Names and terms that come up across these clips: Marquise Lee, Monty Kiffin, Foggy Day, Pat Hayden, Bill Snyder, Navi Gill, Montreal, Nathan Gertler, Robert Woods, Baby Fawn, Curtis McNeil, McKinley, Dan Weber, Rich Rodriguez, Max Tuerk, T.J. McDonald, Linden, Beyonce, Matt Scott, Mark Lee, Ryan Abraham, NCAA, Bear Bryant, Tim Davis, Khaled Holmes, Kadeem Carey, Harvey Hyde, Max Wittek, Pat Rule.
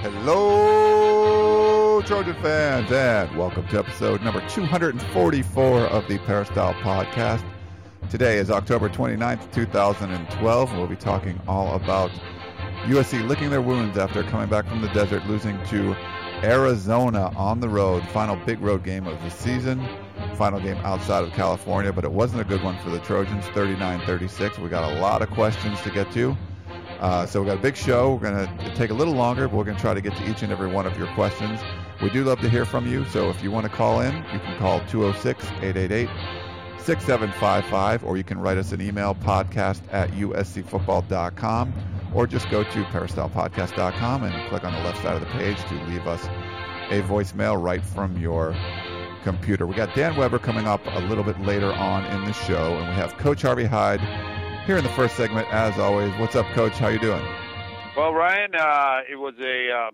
Hello, Trojan fans, and welcome to episode number 244 of the Peristyle Podcast. Today is October 29th, 2012, and we'll be talking all about USC licking their wounds after coming back from the desert, losing to Arizona on the road. Final big road game of the season. Final game outside of California, but it wasn't a good one for the Trojans, 39-36. We got a lot of questions to get to. So we got a big show. We're going to take a little longer, but we're going to try to get to each and every one of your questions. We do love to hear from you, so if you want to call in, you can call 206-888-6755, or you can write us an email, podcast@uscfootball.com, or just go to peristylepodcast.com and click on the left side of the page to leave us a voicemail right from your computer. We got Dan Weber coming up a little bit later on in the show, and we have Coach Harvey Hyde here in the first segment, as always. What's up, Coach? How you doing? Well, Ryan, it was a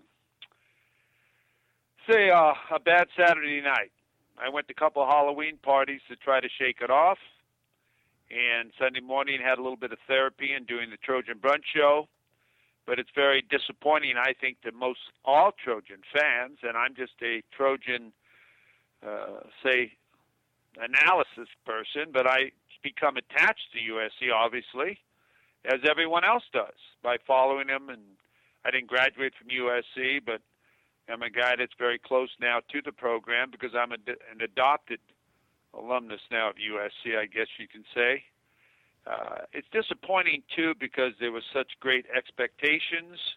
bad Saturday night. I went to a couple of Halloween parties to try to shake it off, and Sunday morning had a little bit of therapy and doing the Trojan Brunch Show. But it's very disappointing, I think, to most all Trojan fans, and I'm just a Trojan, analysis person, but I become attached to USC, obviously, as everyone else does, by following them. And I didn't graduate from USC, but I'm a guy that's very close now to the program because I'm an adopted alumnus now of USC, I guess you can say. It's disappointing, too, because there was such great expectations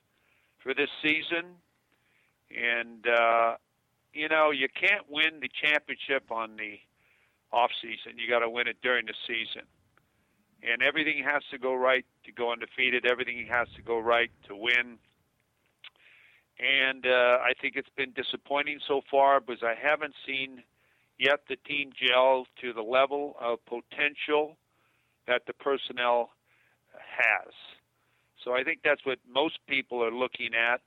for this season. And, you can't win the championship on the off-season. You got to win it during the season. And everything has to go right to go undefeated. Everything has to go right to win. And I think it's been disappointing so far because I haven't seen yet the team gel to the level of potential that the personnel has. So I think that's what most people are looking at.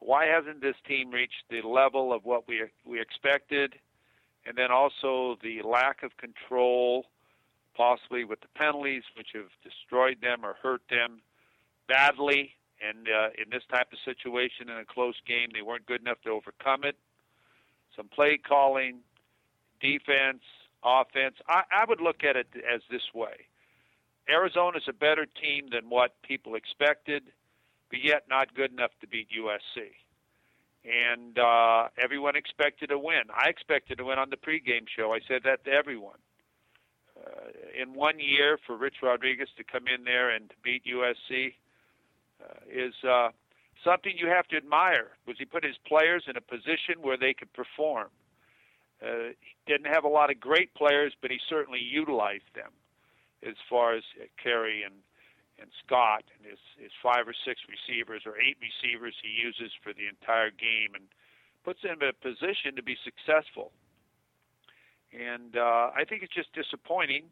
Why hasn't this team reached the level of what we expected? And then also the lack of control, possibly with the penalties, which have destroyed them or hurt them badly. And in this type of situation, in a close game, they weren't good enough to overcome it. Some play calling, defense, offense. I would look at it as this way. Arizona's a better team than what people expected, but yet not good enough to beat USC. And everyone expected a win. I expected a win on the pregame show. I said that to everyone. In 1 year, for Rich Rodriguez to come in there and to beat USC is something you have to admire, because he put his players in a position where they could perform. He didn't have a lot of great players, but he certainly utilized them as far as Carey and Scott and his 5 or 6 receivers or 8 receivers he uses for the entire game, and puts him in a position to be successful. And I think it's just disappointing.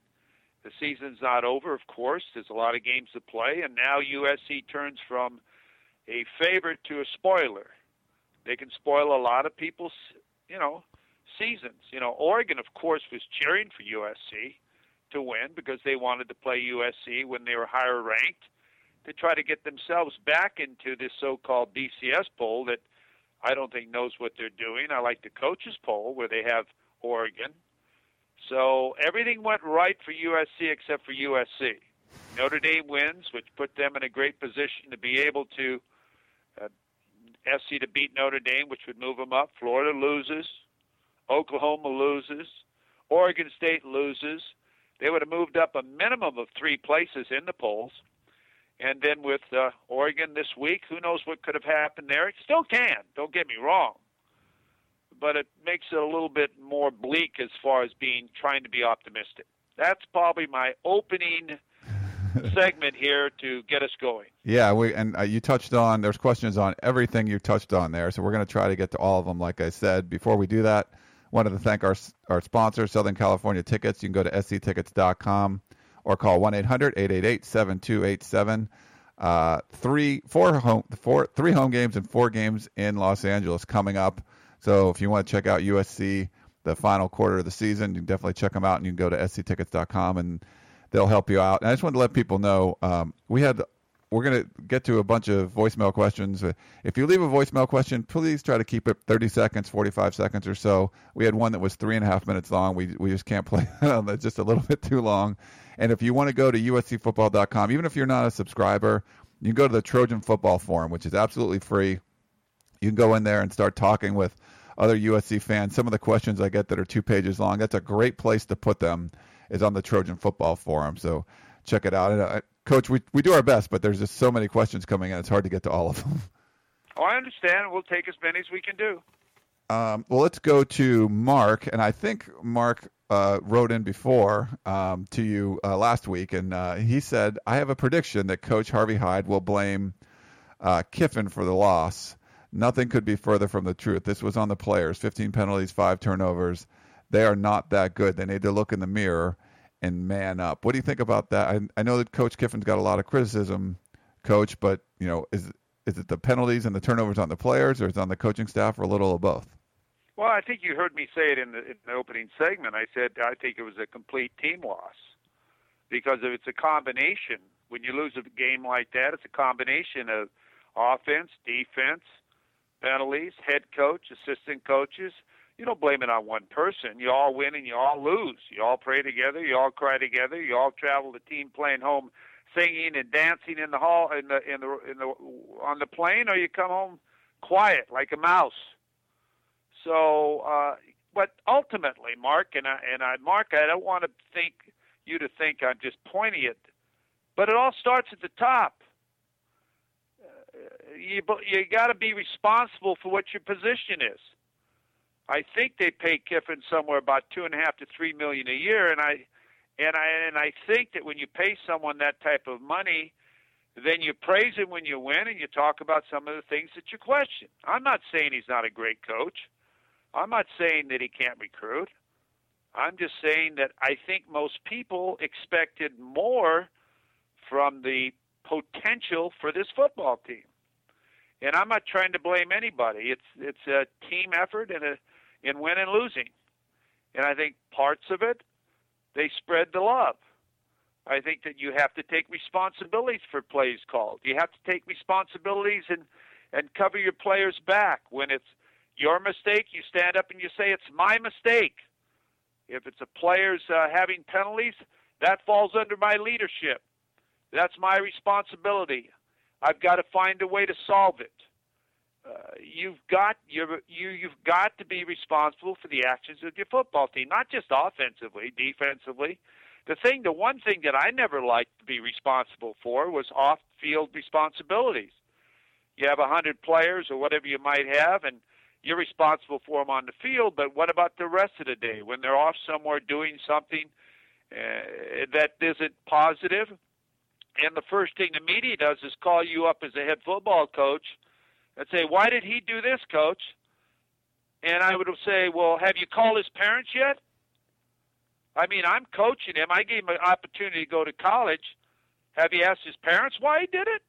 The season's not over, of course. There's a lot of games to play, and now USC turns from a favorite to a spoiler. They can spoil a lot of people's, seasons. Oregon, of course, was cheering for USC to win because they wanted to play USC when they were higher ranked to try to get themselves back into this so-called BCS poll that I don't think knows what they're doing. I like the coaches poll where they have Oregon. So everything went right for USC except for USC. Notre Dame wins, which put them in a great position to be able to SC to beat Notre Dame, which would move them up. Florida loses. Oklahoma loses. Oregon State loses. They would have moved up a minimum of 3 places in the polls. And then with Oregon this week, who knows what could have happened there. It still can, don't get me wrong. But it makes it a little bit more bleak as far as trying to be optimistic. That's probably my opening segment here to get us going. Yeah, you touched on, there's questions on everything you touched on there, so we're going to try to get to all of them, like I said. Before we do that, wanted to thank our sponsor, Southern California Tickets. You can go to sctickets.com or call 1-800-888-7287. Three home games and four games in Los Angeles coming up. So if you want to check out USC, the final quarter of the season, you can definitely check them out, and you can go to sctickets.com, and they'll help you out. And I just wanted to let people know, we're going to get to a bunch of voicemail questions. If you leave a voicemail question, please try to keep it 30 seconds, 45 seconds or so. We had one that was 3.5 minutes long. We just can't play that. That's just a little bit too long. And if you want to go to USCFootball.com, even if you're not a subscriber, you can go to the Trojan Football Forum, which is absolutely free. You can go in there and start talking with other USC fans. Some of the questions I get that are 2 pages long, that's a great place to put them, is on the Trojan Football Forum. So check it out. And Coach, we do our best, but there's just so many questions coming in. It's hard to get to all of them. Oh, I understand. We'll take as many as we can do. Well, let's go to Mark. And I think Mark wrote in before to you last week. And he said, I have a prediction that Coach Harvey Hyde will blame Kiffin for the loss. Nothing could be further from the truth. This was on the players. 15 penalties, 5 turnovers. They are not that good. They need to look in the mirror and man up. What do you think about that? I know that Coach Kiffin's got a lot of criticism, Coach, but you know, is it the penalties and the turnovers on the players, or is it on the coaching staff, or a little of both? Well, I think you heard me say it in the opening segment. I said I think it was a complete team loss, because if it's a combination, when you lose a game like that, it's a combination of offense, defense, penalties, head coach, assistant coaches. You don't blame it on one person. You all win and you all lose. You all pray together. You all cry together. You all travel the team plane home, singing and dancing in the hall on the plane, or you come home quiet like a mouse. So, but ultimately, Mark, Mark, I don't want you to think I'm just pointing it, but it all starts at the top. You got to be responsible for what your position is. I think they pay Kiffin somewhere about $2.5 to $3 million a year, and I think that when you pay someone that type of money, then you praise him when you win, and you talk about some of the things that you question. I'm not saying he's not a great coach. I'm not saying that he can't recruit. I'm just saying that I think most people expected more from the potential for this football team. And I'm not trying to blame anybody. It's a team effort in win and losing. And I think parts of it, they spread the love. I think that you have to take responsibilities for plays called. You have to take responsibilities and cover your players back. When it's your mistake, you stand up and you say, it's my mistake. If it's a player's having penalties, that falls under my leadership. That's my responsibility. I've got to find a way to solve it. You've got to be responsible for the actions of your football team, not just offensively, defensively. The one thing that I never liked to be responsible for was off-field responsibilities. You have 100 players or whatever you might have, and you're responsible for them on the field, but what about the rest of the day when they're off somewhere doing something that isn't positive? And the first thing the media does is call you up as a head football coach and say, why did he do this, coach? And I would say, well, have you called his parents yet? I mean, I'm coaching him. I gave him an opportunity to go to college. Have you asked his parents why he did it?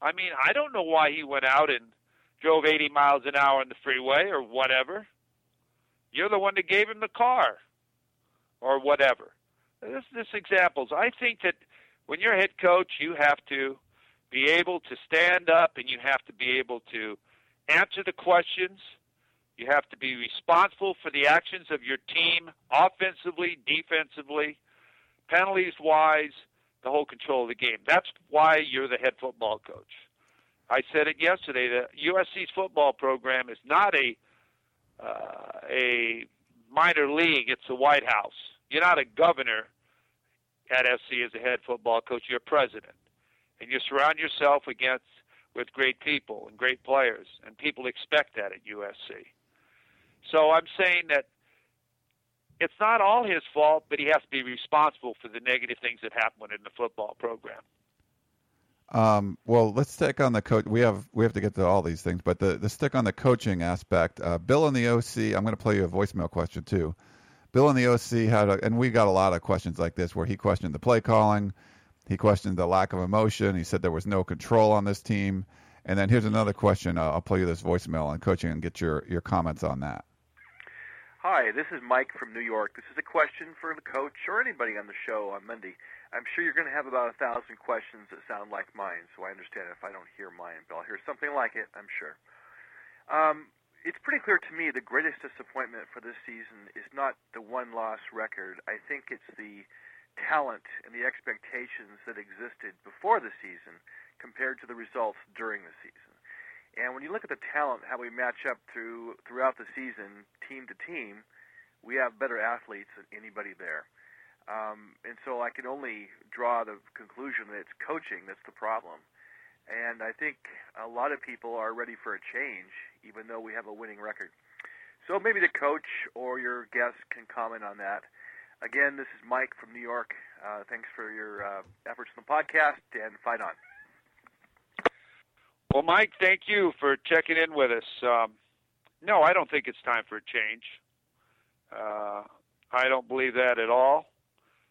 I mean, I don't know why he went out and drove 80 miles an hour on the freeway or whatever. You're the one that gave him the car or whatever. This examples. I think that when you're a head coach, you have to be able to stand up and you have to be able to answer the questions. You have to be responsible for the actions of your team offensively, defensively, penalties-wise, the whole control of the game. That's why you're the head football coach. I said it yesterday. The USC's football program is not a minor league. It's the White House. You're not a governor at FC as a head football coach, you're president. And you surround yourself with great people and great players, and people expect that at USC. So I'm saying that it's not all his fault, but he has to be responsible for the negative things that happen within the football program. Well, let's stick on the coach. We have to get to all these things, but the stick on the coaching aspect. Bill and the OC. I'm going to play you a voicemail question too. Bill and the OC had, and we got a lot of questions like this where he questioned the play calling, he questioned the lack of emotion. He said there was no control on this team. And then here's another question. I'll play you this voicemail on coaching and get your comments on that. Hi, this is Mike from New York. This is a question for the coach or anybody on the show on Monday. I'm sure you're going to have about 1,000 questions that sound like mine, so I understand if I don't hear mine, but I'll hear something like it, I'm sure. It's pretty clear to me the greatest disappointment for this season is not the one-loss record. I think it's the talent and the expectations that existed before the season compared to the results during the season. And when you look at the talent, how we match up throughout the season, team to team, we have better athletes than anybody there. And so I can only draw the conclusion that it's coaching that's the problem. And I think a lot of people are ready for a change, even though we have a winning record. So maybe the coach or your guest can comment on that. Again, this is Mike from New York. Thanks for your efforts on the podcast, and fight on. Well, Mike, thank you for checking in with us. No, I don't think it's time for a change. I don't believe that at all.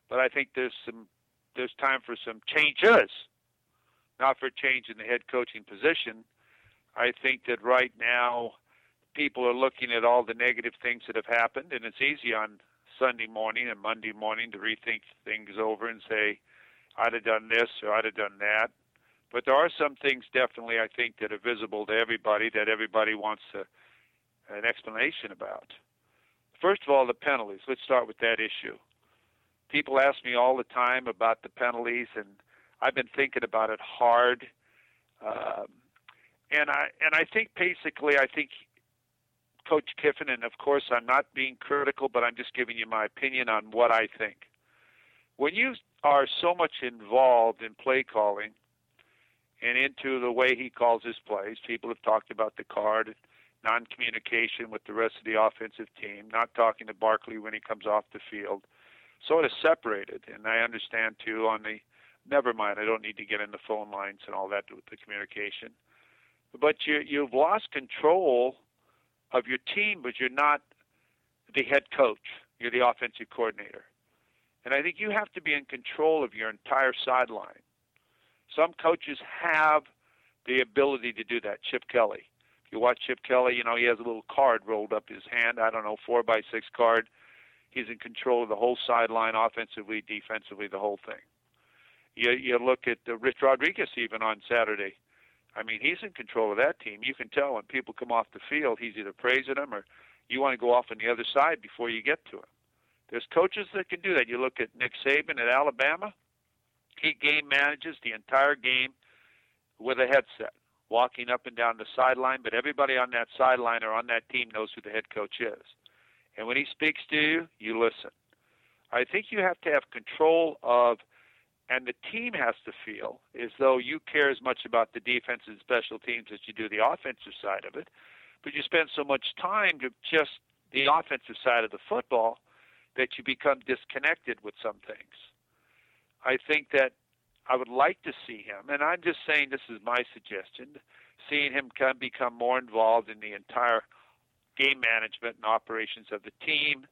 But I think there's time for some changes, not for change in the head coaching position. I think that right now people are looking at all the negative things that have happened, and it's easy on Sunday morning and Monday morning to rethink things over and say, I'd have done this or I'd have done that. But there are some things definitely I think that are visible to everybody that everybody wants an explanation about. First of all, the penalties. Let's start with that issue. People ask me all the time about the penalties, and I've been thinking about it hard. And I think basically, I think Coach Kiffin, and of course I'm not being critical, but I'm just giving you my opinion on what I think. When you are so much involved in play calling and into the way he calls his plays, people have talked about the card, non-communication with the rest of the offensive team, not talking to Barkley when he comes off the field, sort of separated. And I understand, too, never mind, I don't need to get in the phone lines and all that with the communication. But you've lost control of your team, but you're not the head coach. You're the offensive coordinator. And I think you have to be in control of your entire sideline. Some coaches have the ability to do that. Chip Kelly. If you watch Chip Kelly, he has a little card rolled up his hand, 4x6 card. He's in control of the whole sideline, offensively, defensively, the whole thing. You look at Rich Rodriguez even on Saturday. I mean, he's in control of that team. You can tell when people come off the field, he's either praising them or you want to go off on the other side before you get to him. There's coaches that can do that. You look at Nick Saban at Alabama. He game manages the entire game with a headset, walking up and down the sideline, but everybody on that sideline or on that team knows who the head coach is. And when he speaks to you, you listen. I think you have to have control of, and the team has to feel as though you care as much about the defense and special teams as you do the offensive side of it, but you spend so much time to just the offensive side of the football that you become disconnected with some things. I think that I would like to see him, and I'm just saying this is my suggestion, seeing him become more involved in the entire game management and operations of the team,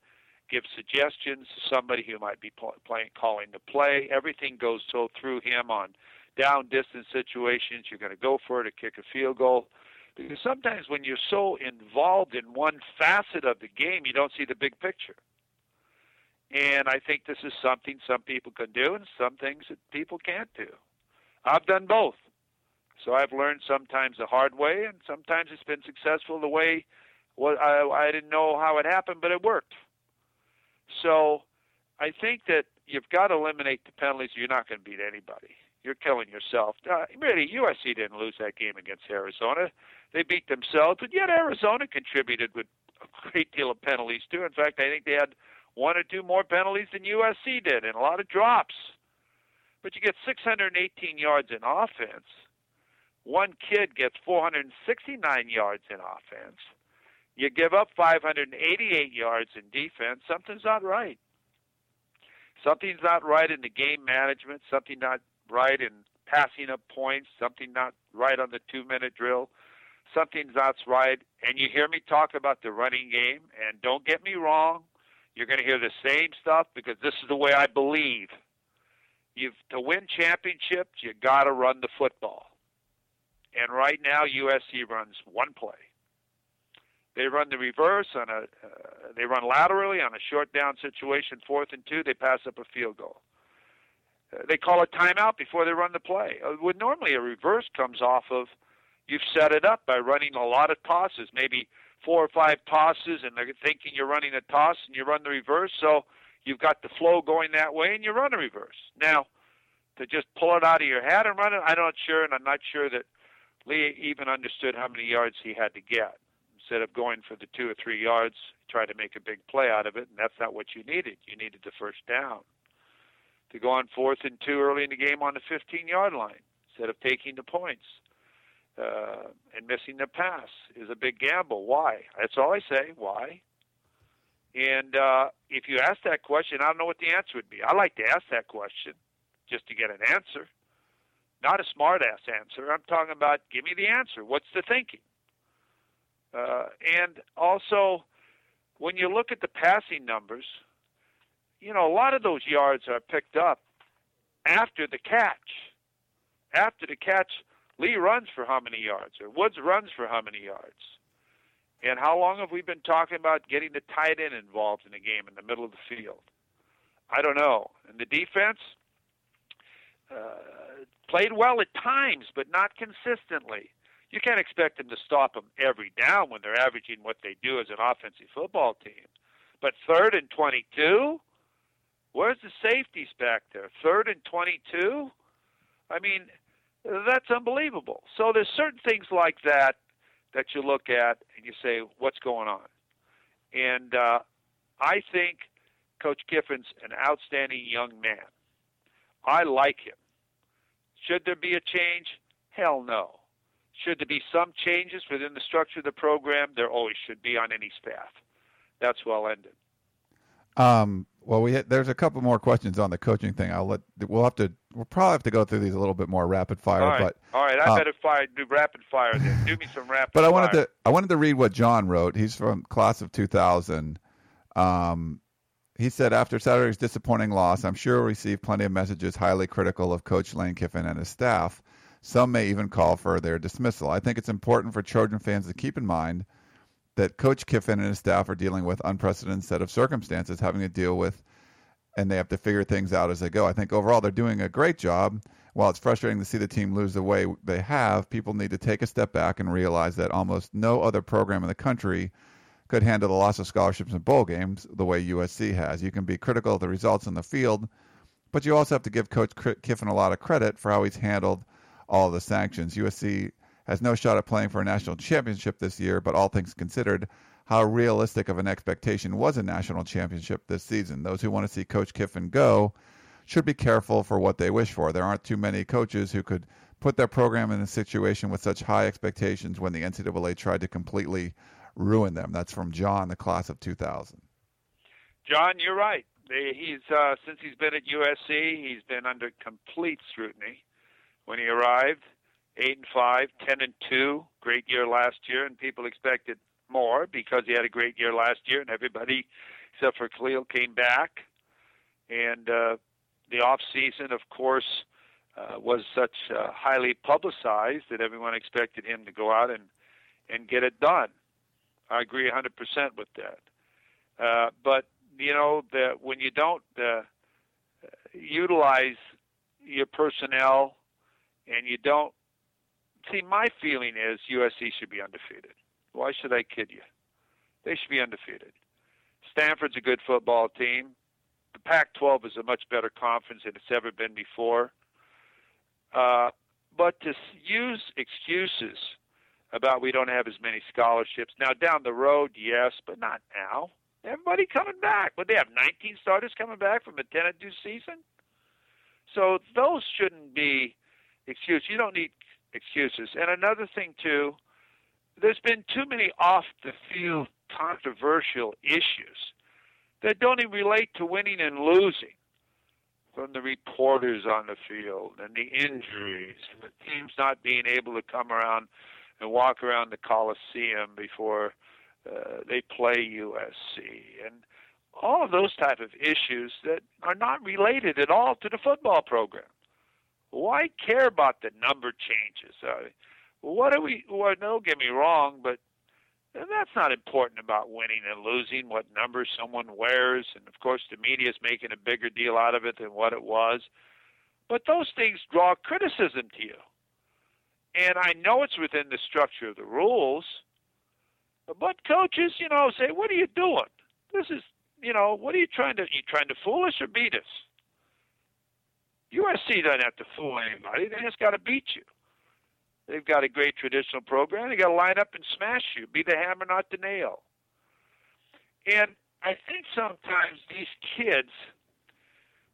give suggestions to somebody who might be calling the play. Everything goes so through him on down distance situations. You're going to go for it or kick a field goal. Because sometimes when you're so involved in one facet of the game, you don't see the big picture. And I think this is something some people can do and some things that people can't do. I've done both. So I've learned sometimes the hard way, and sometimes it's been successful the way I didn't know how it happened, but it worked. So I think that you've got to eliminate the penalties. You're not going to beat anybody. You're killing yourself. Really, USC didn't lose that game against Arizona. They beat themselves, but yet Arizona contributed with a great deal of penalties, too. In fact, I think they had one or two more penalties than USC did and a lot of drops. But you get 618 yards in offense. One kid gets 469 yards in offense. You give up 588 yards in defense. Something's not right. Something's not right in the game management. Something not right in passing up points. Something not right on the two-minute drill. Something's not right. And you hear me talk about the running game. And don't get me wrong. You're going to hear the same stuff because this is the way I believe. To win championships, you got to run the football. And right now, USC runs one play. They run the reverse on they run laterally on a short down situation, 4th and 2. They pass up a field goal. They call a timeout before they run the play. Would normally a reverse comes off of you've set it up by running a lot of tosses, maybe 4 or 5 tosses, and they're thinking you're running a toss and you run the reverse. So you've got the flow going that way and you run a reverse. Now, to just pull it out of your hat and run it, I'm not sure that Lee even understood how many yards he had to get. Instead of going for the 2 or 3 yards, try to make a big play out of it, and that's not what you needed. You needed the first down. To go on 4th and 2 early in the game on the 15-yard line instead of taking the points and missing the pass is a big gamble. Why? That's all I say, why? And if you ask that question, I don't know what the answer would be. I like to ask that question just to get an answer. Not a smart-ass answer. I'm talking about give me the answer. What's the thinking? And also, when you look at the passing numbers, a lot of those yards are picked up after the catch. After the catch, Lee runs for how many yards, or Woods runs for how many yards. And how long have we been talking about getting the tight end involved in the game in the middle of the field? I don't know. And the defense played well at times, but not consistently. You can't expect them to stop them every down when they're averaging what they do as an offensive football team. But 3rd and 22, where's the safeties back there? 3rd and 22? I mean, that's unbelievable. So there's certain things like that that you look at and you say, what's going on? And I think Coach Kiffin's an outstanding young man. I like him. Should there be a change? Hell no. Should there be some changes within the structure of the program? There always should be on any staff. That's well ended. Well, there's a couple more questions on the coaching thing. We'll probably have to go through these a little bit more rapid fire. All right. I better do rapid fire then. Do me some rapid fire. But I wanted to read what John wrote. He's from class of 2000. He said, after Saturday's disappointing loss, I'm sure we'll receive plenty of messages highly critical of Coach Lane Kiffin and his staff. Some may even call for their dismissal. I think it's important for Trojan fans to keep in mind that Coach Kiffin and his staff are dealing with unprecedented set of circumstances, having to deal with, and they have to figure things out as they go. I think overall they're doing a great job. While it's frustrating to see the team lose the way they have, people need to take a step back and realize that almost no other program in the country could handle the loss of scholarships and bowl games the way USC has. You can be critical of the results on the field, but you also have to give Coach Kiffin a lot of credit for how he's handled all the sanctions. USC has no shot at playing for a national championship this year, but all things considered, how realistic of an expectation was a national championship this season? Those who want to see Coach Kiffin go should be careful for what they wish for. There aren't too many coaches who could put their program in a situation with such high expectations when the NCAA tried to completely ruin them. That's from John, the class of 2000. John, you're right. Since he's been at USC, he's been under complete scrutiny. When he arrived, 8-5, 10-2, great year last year, and people expected more because he had a great year last year, and everybody except for Kalil came back. And the off season, of course, was such highly publicized that everyone expected him to go out and get it done. I agree 100% with that. But when you don't utilize your personnel. And you don't see, my feeling is USC should be undefeated. Why should I kid you? They should be undefeated. Stanford's a good football team. The Pac-12 is a much better conference than it's ever been before. But to use excuses about we don't have as many scholarships. Now, down the road, yes, but not now. Everybody coming back. Would they have 19 starters coming back from a 10-2 season? So those shouldn't be excuses. You don't need excuses. And another thing, too, there's been too many off-the-field controversial issues that don't even relate to winning and losing, from the reporters on the field and the injuries and the teams not being able to come around and walk around the Coliseum before they play USC, and all of those type of issues that are not related at all to the football program. Why care about the number changes? Well, don't get me wrong, but that's not important about winning and losing, what number someone wears. And, of course, the media is making a bigger deal out of it than what it was. But those things draw criticism to you. And I know it's within the structure of the rules, but coaches, say, what are you doing? This is, what are you trying to, fool us or beat us? USC doesn't have to fool anybody. They just got to beat you. They've got a great traditional program. They got to line up and smash you. Be the hammer, not the nail. And I think sometimes these kids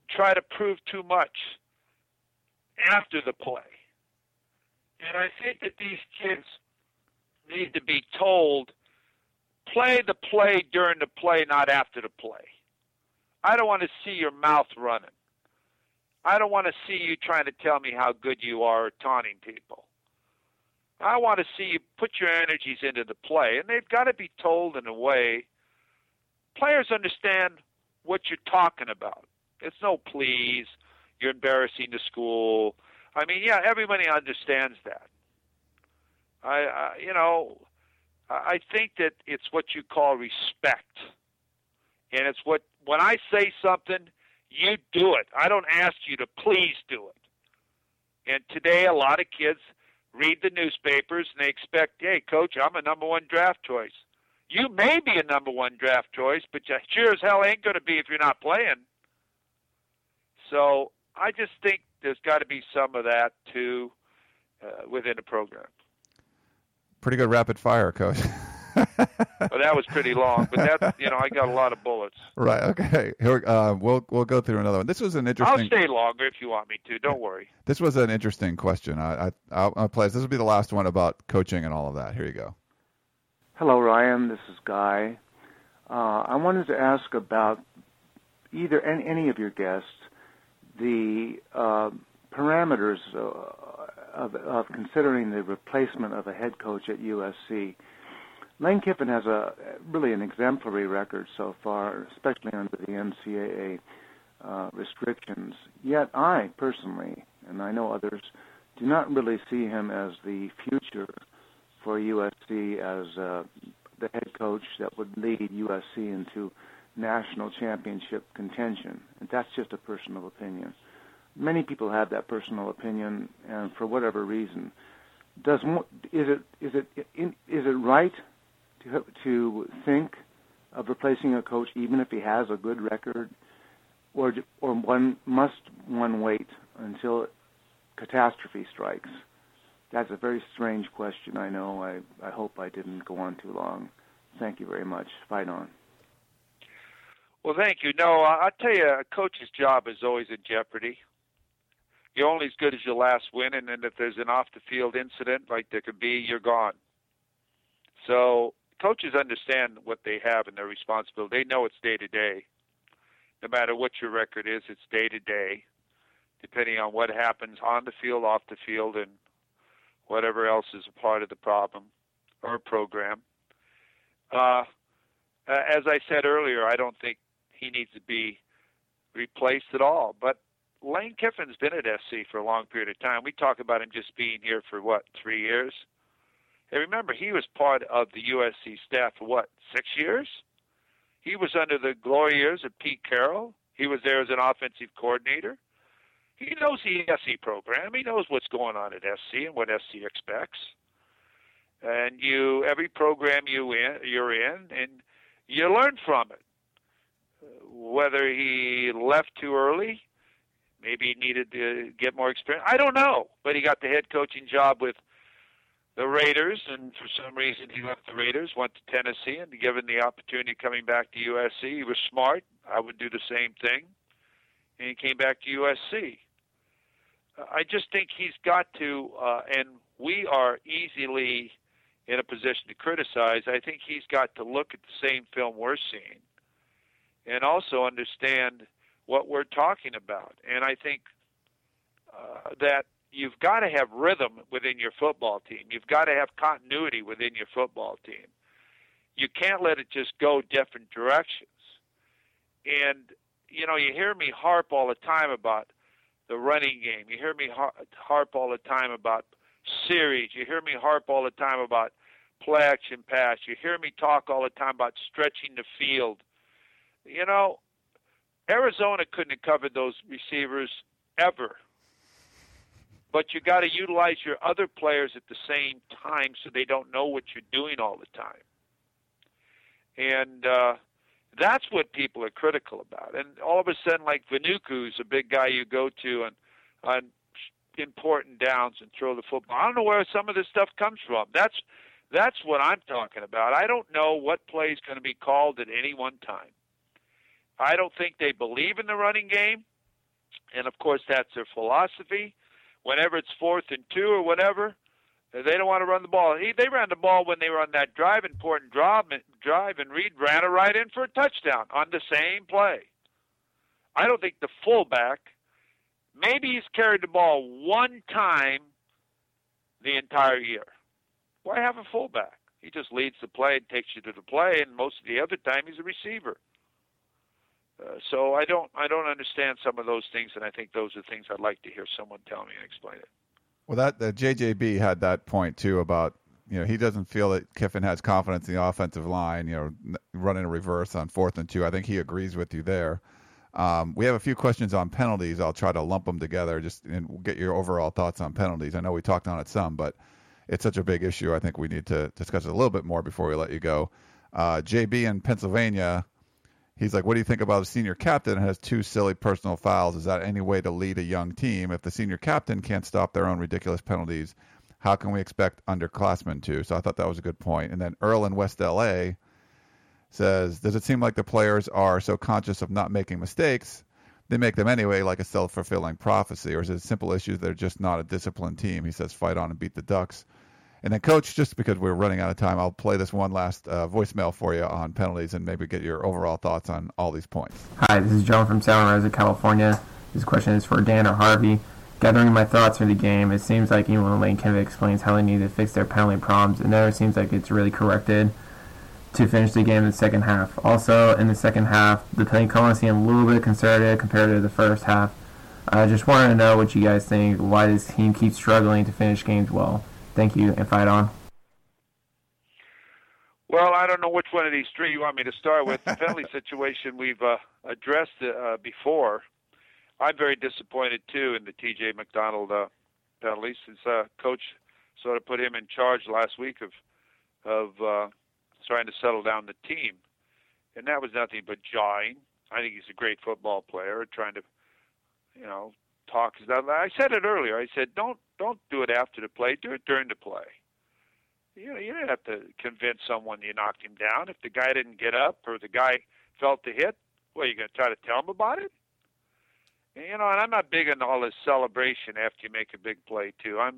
try to prove too much after the play. And I think that these kids need to be told, play the play during the play, not after the play. I don't want to see your mouth running. I don't want to see you trying to tell me how good you are or taunting people. I want to see you put your energies into the play, and they've got to be told in a way players understand what you're talking about. It's no please, you're embarrassing the school. I mean, yeah, everybody understands that. I think that it's what you call respect, and it's what when I say something, you do it. I don't ask you to please do it. And today, a lot of kids read the newspapers, and they expect, hey, coach, I'm a number one draft choice. You may be a number one draft choice, but you sure as hell ain't going to be if you're not playing. So I just think there's got to be some of that, too, within the program. Pretty good rapid fire, coach. Well, that was pretty long, but that I got a lot of bullets. Right. Okay. Here, we'll go through another one. This was an interesting. I'll stay longer if you want me to. Don't worry. This was an interesting question. I'll play. This will be the last one about coaching and all of that. Here you go. Hello, Ryan. This is Guy. I wanted to ask about either any of your guests the parameters of considering the replacement of a head coach at USC. Lane Kiffin has an exemplary record so far, especially under the NCAA restrictions. Yet I personally, and I know others, do not really see him as the future for USC as the head coach that would lead USC into national championship contention. And that's just a personal opinion. Many people have that personal opinion, and for whatever reason, is it right to think of replacing a coach even if he has a good record, or one must wait until catastrophe strikes? That's a very strange question, I know. I hope I didn't go on too long. Thank you very much. Fight on. Well, thank you. No, I'll tell you, a coach's job is always in jeopardy. You're only as good as your last win, and then if there's an off-the-field incident like there could be, you're gone. So coaches understand what they have and their responsibility. They know it's day-to-day. No matter what your record is, it's day-to-day, depending on what happens on the field, off the field, and whatever else is a part of the problem or program. As I said earlier, I don't think he needs to be replaced at all. But Lane Kiffin's been at SC for a long period of time. We talk about him just being here for, 3 years? And remember, he was part of the USC staff for, 6 years? He was under the glory years of Pete Carroll. He was there as an offensive coordinator. He knows the SC program. He knows what's going on at SC and what SC expects. And every program you're in, and you learn from it. Whether he left too early, maybe he needed to get more experience. I don't know, but he got the head coaching job with the Raiders, and for some reason he left the Raiders, went to Tennessee, and given the opportunity coming back to USC, he was smart. I would do the same thing. And he came back to USC. I just think he's got to, and we are easily in a position to criticize, I think he's got to look at the same film we're seeing and also understand what we're talking about. And I think that you've got to have rhythm within your football team. You've got to have continuity within your football team. You can't let it just go different directions. And, you know, you hear me harp all the time about the running game. You hear me harp all the time about series. You hear me harp all the time about play action pass. You hear me talk all the time about stretching the field. You know, Arizona couldn't have covered those receivers ever. But you got to utilize your other players at the same time so they don't know what you're doing all the time. And that's what people are critical about. And all of a sudden, like Vanuku's a big guy you go to on important downs and throw the football. I don't know where some of this stuff comes from. That's what I'm talking about. I don't know what play is going to be called at any one time. I don't think they believe in the running game. And, of course, that's their philosophy. Whenever it's 4th and 2 or whatever, they don't want to run the ball. They ran the ball when they were on that drive, important drive, and Reed ran it right in for a touchdown on the same play. I don't think the fullback, maybe he's carried the ball one time the entire year. Why have a fullback? He just leads the play and takes you to the play, and most of the other time he's a receiver. So I don't understand some of those things, and I think those are things I'd like to hear someone tell me and explain it. Well, that JJB had that point too about, you know, he doesn't feel that Kiffin has confidence in the offensive line, you know, running a reverse on 4th and 2. I think he agrees with you there. We have a few questions on penalties. I'll try to lump them together just and we'll get your overall thoughts on penalties. I know we talked on it some, but it's such a big issue. I think we need to discuss it a little bit more before we let you go. JB in Pennsylvania. He's like, what do you think about a senior captain who has 2 silly personal fouls? Is that any way to lead a young team? If the senior captain can't stop their own ridiculous penalties, how can we expect underclassmen to? So I thought that was a good point. And then Earl in West LA says, does it seem like the players are so conscious of not making mistakes, they make them anyway, like a self-fulfilling prophecy? Or is it a simple issue they're just not a disciplined team? He says, fight on and beat the Ducks. And then, Coach, just because we're running out of time, I'll play this one last voicemail for you on penalties and maybe get your overall thoughts on all these points. Hi, this is John from Santa Rosa, California. This question is for Dan or Harvey. Gathering my thoughts for the game, it seems like even when Lane Kiffin explains how they need to fix their penalty problems, it never seems like it's really corrected to finish the game in the second half. Also, in the second half, the penalty calling seemed a little bit conservative compared to the first half. I just wanted to know what you guys think. Why does the team keep struggling to finish games well? Thank you, and fight on. Well, I don't know which one of these three you want me to start with. The penalty situation we've addressed before. I'm very disappointed, too, in the T.J. McDonald penalty since Coach sort of put him in charge last week of trying to settle down the team. And that was nothing but jawing. I think he's a great football player trying to, you know, talk. I said it earlier. I said, don't do it after the play. Do it during the play. You know, you don't have to convince someone you knocked him down. If the guy didn't get up or the guy felt the hit, well, you're going to try to tell him about it? And, you know, and I'm not big on all this celebration after you make a big play, too. I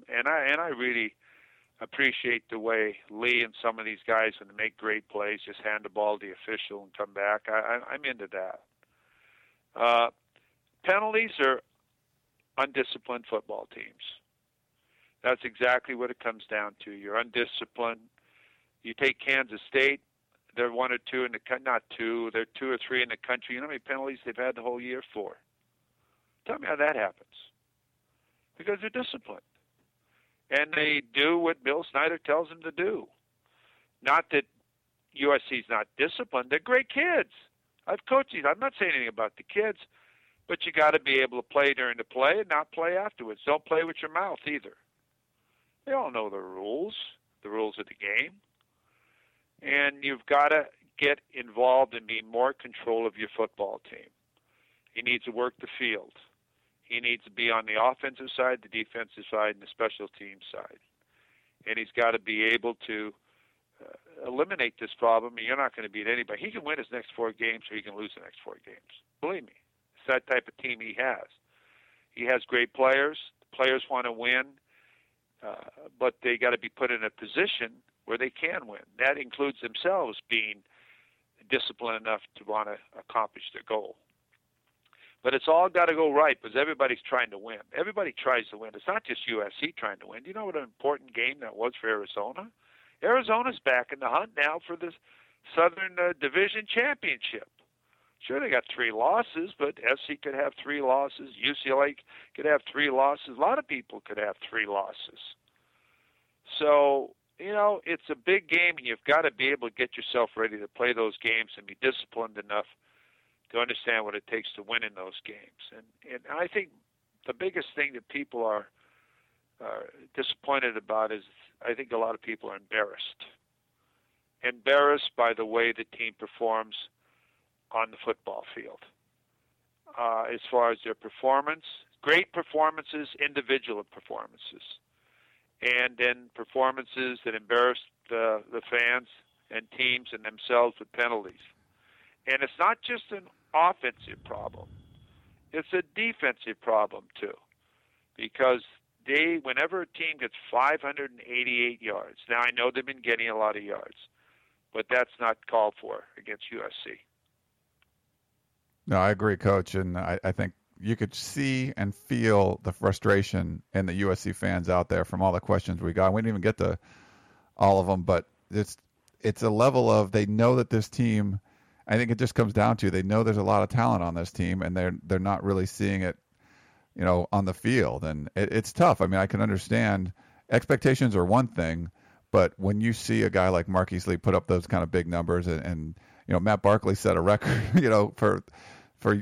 really appreciate the way Lee and some of these guys, when they make great plays, just hand the ball to the official and come back. I'm into that. Penalties are undisciplined football teams. That's exactly what it comes down to. You're undisciplined. You take Kansas State, they're 1 or 2 in the country, not 2, they're 2 or 3 in the country. You know how many penalties they've had the whole year for? Tell me how that happens. Because they're disciplined. And they do what Bill Snyder tells them to do. Not that USC's not disciplined. They're great kids. I've coached these. I'm not saying anything about the kids. But you got to be able to play during the play and not play afterwards. Don't play with your mouth either. They all know the rules of the game. And you've got to get involved and be more in control of your football team. He needs to work the field. He needs to be on the offensive side, the defensive side, and the special team side. And he's got to be able to eliminate this problem, and you're not going to beat anybody. He can win his next 4 games or he can lose the next 4 games. Believe me. It's that type of team he has. He has great players. The players want to win, but they got to be put in a position where they can win. That includes themselves being disciplined enough to want to accomplish their goal. But it's all got to go right because everybody's trying to win. Everybody tries to win. It's not just USC trying to win. Do you know what an important game that was for Arizona? Arizona's back in the hunt now for the Southern Division Championship. Sure, they got three losses, but SC could have three losses. UCLA could have three losses. A lot of people could have three losses. So, you know, it's a big game, and you've got to be able to get yourself ready to play those games and be disciplined enough to understand what it takes to win in those games. And I think the biggest thing that people are disappointed about is I think a lot of people are embarrassed. Embarrassed by the way the team performs on the football field. As far as their performance, great performances, individual performances, and then performances that embarrassed the fans and teams and themselves with penalties. And it's not just an offensive problem. It's a defensive problem, too, because whenever a team gets 588 yards, now I know they've been getting a lot of yards, but that's not called for against USC. No, I agree, Coach, and I think you could see and feel the frustration in the USC fans out there from all the questions we got. We didn't even get to all of them, but it's a level of they know that this team, I think it just comes down to they know there's a lot of talent on this team, and they're not really seeing it, you know, on the field, and it's tough. I mean, I can understand expectations are one thing, but when you see a guy like Marquise Lee put up those kind of big numbers, and you know, Matt Barkley set a record, you know, for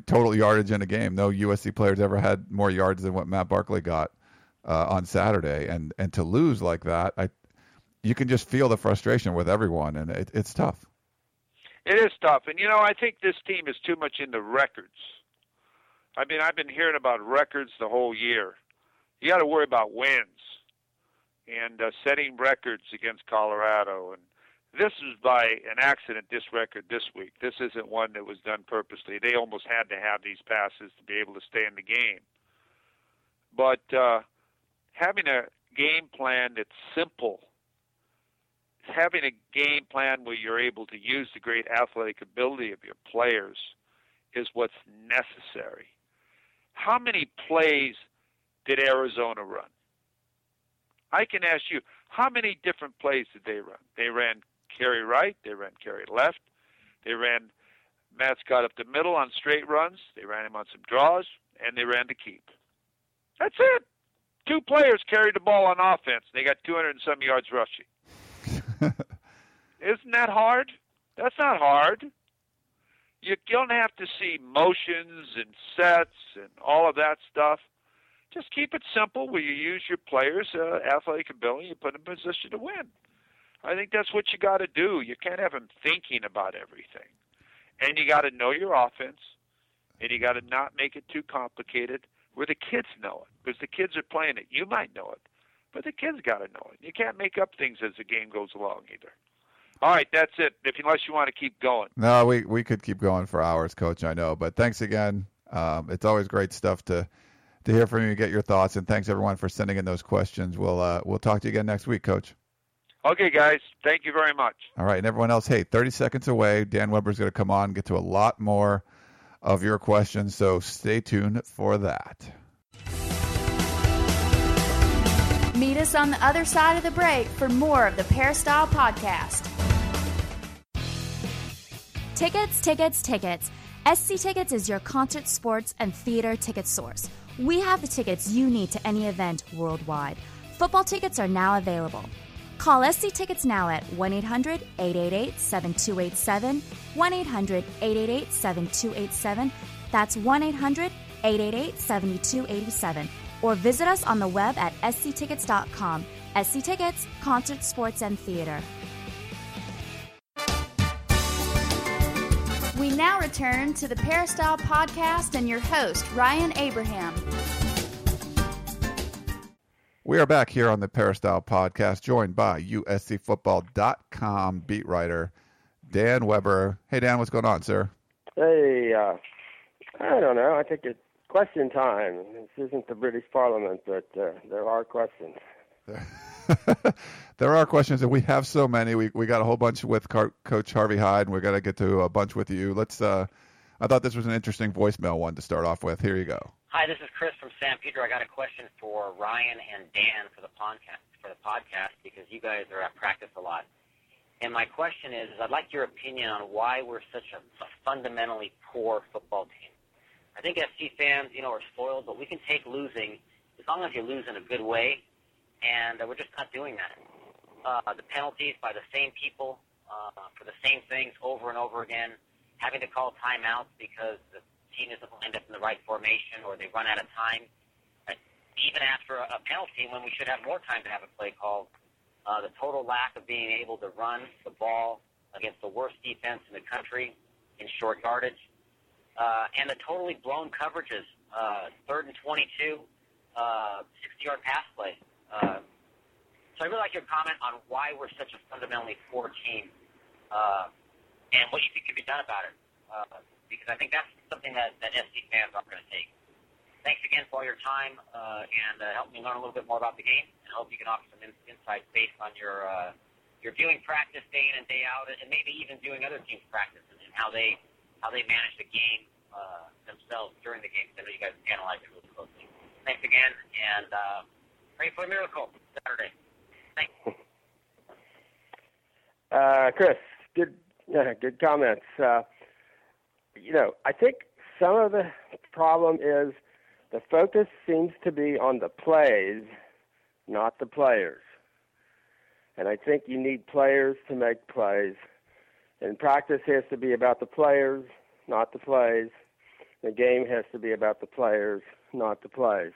total yardage in a game. No USC players ever had more yards than what Matt Barkley got on Saturday, and to lose like that, you can just feel the frustration with everyone, and it's tough. It is tough, and you know, I think this team is too much into records. I mean, I've been hearing about records the whole year. You got to worry about wins and setting records against Colorado. And this is by an accident, this record this week. This isn't one that was done purposely. They almost had to have these passes to be able to stay in the game. But having a game plan that's simple, having a game plan where you're able to use the great athletic ability of your players is what's necessary. How many plays did Arizona run? I can ask you, how many different plays did they run? They ran carry right, they ran carry left, they ran Matt Scott up the middle on straight runs, they ran him on some draws, and they ran to keep. That's it. Two players carried the ball on offense. They got 200 and some yards rushing. Isn't that hard? That's not hard. You don't have to see motions and sets and all of that stuff. Just keep it simple where you use your players' athletic ability and put them in a position to win. I think that's what you got to do. You can't have them thinking about everything. And you got to know your offense, and you got to not make it too complicated where the kids know it, because the kids are playing it. You might know it, but the kids got to know it. You can't make up things as the game goes along either. All right, that's it, unless you want to keep going. No, we could keep going for hours, Coach, I know. But thanks again. It's always great stuff to hear from you and get your thoughts. And thanks, everyone, for sending in those questions. We'll talk to you again next week, Coach. Okay, guys. Thank you very much. All right, and everyone else, hey, 30 seconds away. Dan Weber's going to come on and get to a lot more of your questions, so stay tuned for that. Meet us on the other side of the break for more of the Peristyle Podcast. Tickets, tickets, tickets. SC Tickets is your concert, sports, and theater ticket source. We have the tickets you need to any event worldwide. Football tickets are now available. Call SC Tickets now at 1-800-888-7287, 1-800-888-7287, that's 1-800-888-7287, or visit us on the web at sctickets.com. SC Tickets, concert, sports, and theater. We now return to the Peristyle Podcast and your host, Ryan Abraham. We are back here on the Peristyle Podcast, joined by USCFootball.com beat writer Dan Weber. Hey, Dan, what's going on, sir? Hey, I don't know. I think it's question time. This isn't the British Parliament, but there are questions. There are questions, and we have so many. We got a whole bunch with Coach Harvey Hyde, and we're going to get to a bunch with you. Let's. I thought this was an interesting voicemail one to start off with. Here you go. Hi, this is Chris from San Pedro. I got a question for Ryan and Dan for the podcast because you guys are at practice a lot. And my question is I'd like your opinion on why we're such a fundamentally poor football team. I think SC fans, are spoiled, but we can take losing as long as you lose in a good way, and we're just not doing that. The penalties by the same people for the same things over and over again, having to call timeouts because the team doesn't end up in the right formation or they run out of time, even after a penalty when we should have more time to have a play called. The total lack of being able to run the ball against the worst defense in the country in short yardage, and the totally blown coverages, 3rd and 22, 60-yard pass play. So I really like your comment on why we're such a fundamentally poor team and what you think could be done about it, because I think that's something that SC fans aren't going to take. Thanks again for all your time, and help me learn a little bit more about the game, and hope you can offer some insights based on your viewing practice day in and day out, and maybe even doing other teams' practices and how they manage the game themselves during the game. I know you guys analyze it really closely. Thanks again, and pray for a miracle Saturday. Thanks. Chris, good comments. I think some of the problem is the focus seems to be on the plays, not the players. And I think you need players to make plays. And practice has to be about the players, not the plays. The game has to be about the players, not the plays.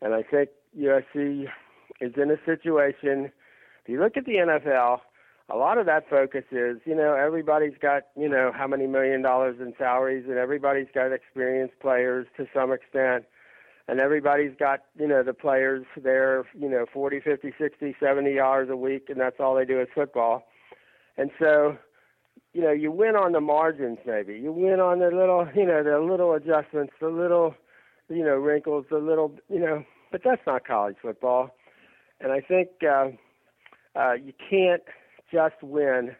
And I think USC is in a situation, if you look at the NFL, a lot of that focus is, everybody's got, how many $1 million in salaries, and everybody's got experienced players to some extent, and everybody's got, the players there, 40, 50, 60, 70 hours a week, and that's all they do is football. And so, you win on the margins maybe. You win on the little, the little adjustments, the little, wrinkles, the little, but that's not college football. And I think you can't just win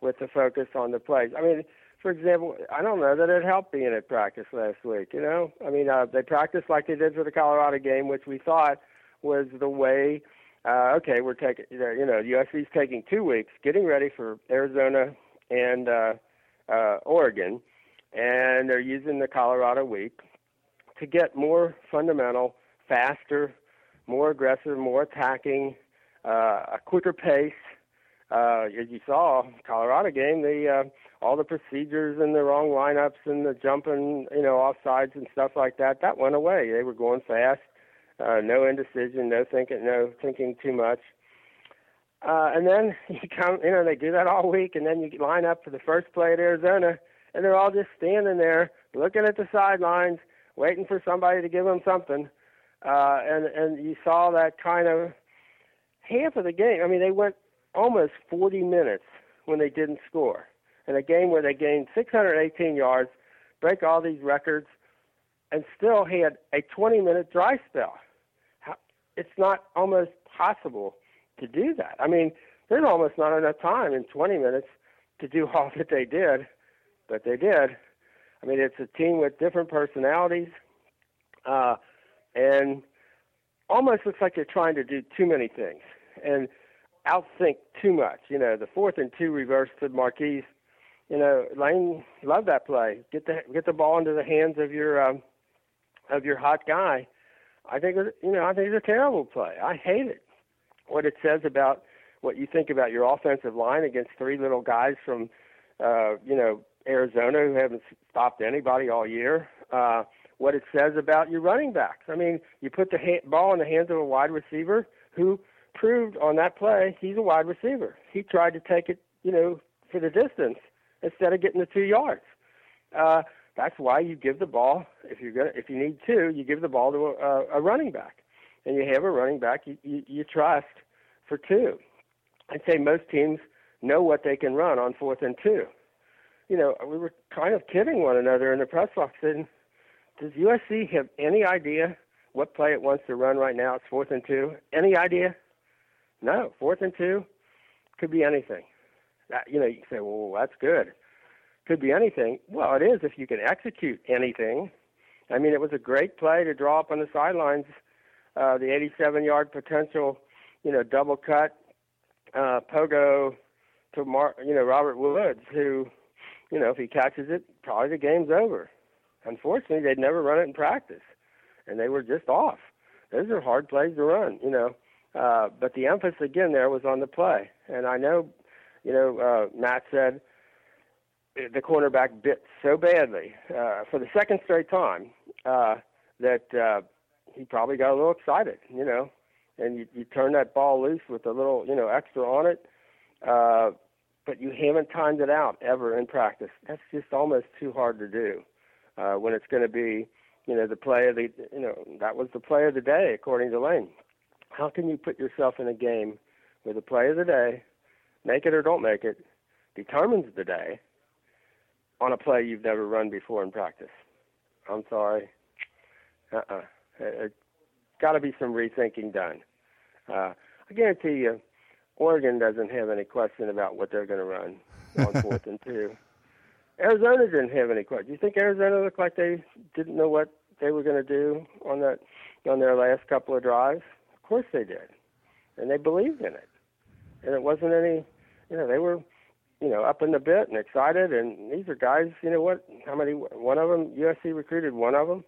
with the focus on the plays. I mean, for example, I don't know that it helped being at practice last week, I mean, they practiced like they did for the Colorado game, which we thought was the way, we're taking, USC's taking 2 weeks, getting ready for Arizona and Oregon, and they're using the Colorado week to get more fundamental, faster, more aggressive, more attacking, a quicker pace. As you saw, Colorado game, all the procedures and the wrong lineups and the jumping, offsides and stuff like that went away. They were going fast, no indecision, no thinking too much. And then you come, they do that all week, and then you line up for the first play at Arizona, and they're all just standing there looking at the sidelines, waiting for somebody to give them something. And you saw that kind of half of the game. I mean, they went almost 40 minutes when they didn't score, in a game where they gained 618 yards, break all these records, and still had a 20-minute dry spell. It's not almost possible to do that. I mean, there's almost not enough time in 20 minutes to do all that they did, but they did. I mean, it's a team with different personalities, and almost looks like they're trying to do too many things, and outthink too much. The 4th and 2 reverse to Marquise. Lane loved that play. Get the ball into the hands of your hot guy. I think it's a terrible play. I hate it. What it says about what you think about your offensive line against three little guys from Arizona who haven't stopped anybody all year. What it says about your running backs. I mean, you put the ball in the hands of a wide receiver who proved on that play he's a wide receiver. He tried to take it, for the distance instead of getting the 2 yards. That's why you give the ball if you need to. You give the ball to a running back, and you have a running back you trust for two. I'd say most teams know what they can run on 4th and 2. We were kind of kidding one another in the press box. And does USC have any idea what play it wants to run right now? It's 4th and 2. Any idea? No, 4th and 2 could be anything. You know, you say, well, that's good. Could be anything. Well, it is if you can execute anything. I mean, it was a great play to draw up on the sidelines, the 87-yard potential, you know, double cut, pogo to Robert Woods, who, you know, if he catches it, probably the game's over. Unfortunately, they'd never run it in practice, and they were just off. Those are hard plays to run, you know. But the emphasis, again, there was on the play. And I know, you know, Matt said the cornerback bit so badly for the second straight time that he probably got a little excited, you know. And you turn that ball loose with a little, you know, extra on it. But you haven't timed it out ever in practice. That's just almost too hard to do when it's going to be, you know, the play of the, you know, that was the play of the day, according to Lane. How can you put yourself in a game where the play of the day, make it or don't make it, determines the day on a play you've never run before in practice? I'm sorry. It's got to be some rethinking done. I guarantee you, Oregon doesn't have any question about what they're going to run on 4th and 2. Arizona didn't have any question. Do you think Arizona looked like they didn't know what they were going to do on that on their last couple of drives? Of course they did, and they believed in it, and it wasn't any, you know, they were, you know, up in the bit and excited, and these are guys, you know what, how many, one of them, USC recruited one of them.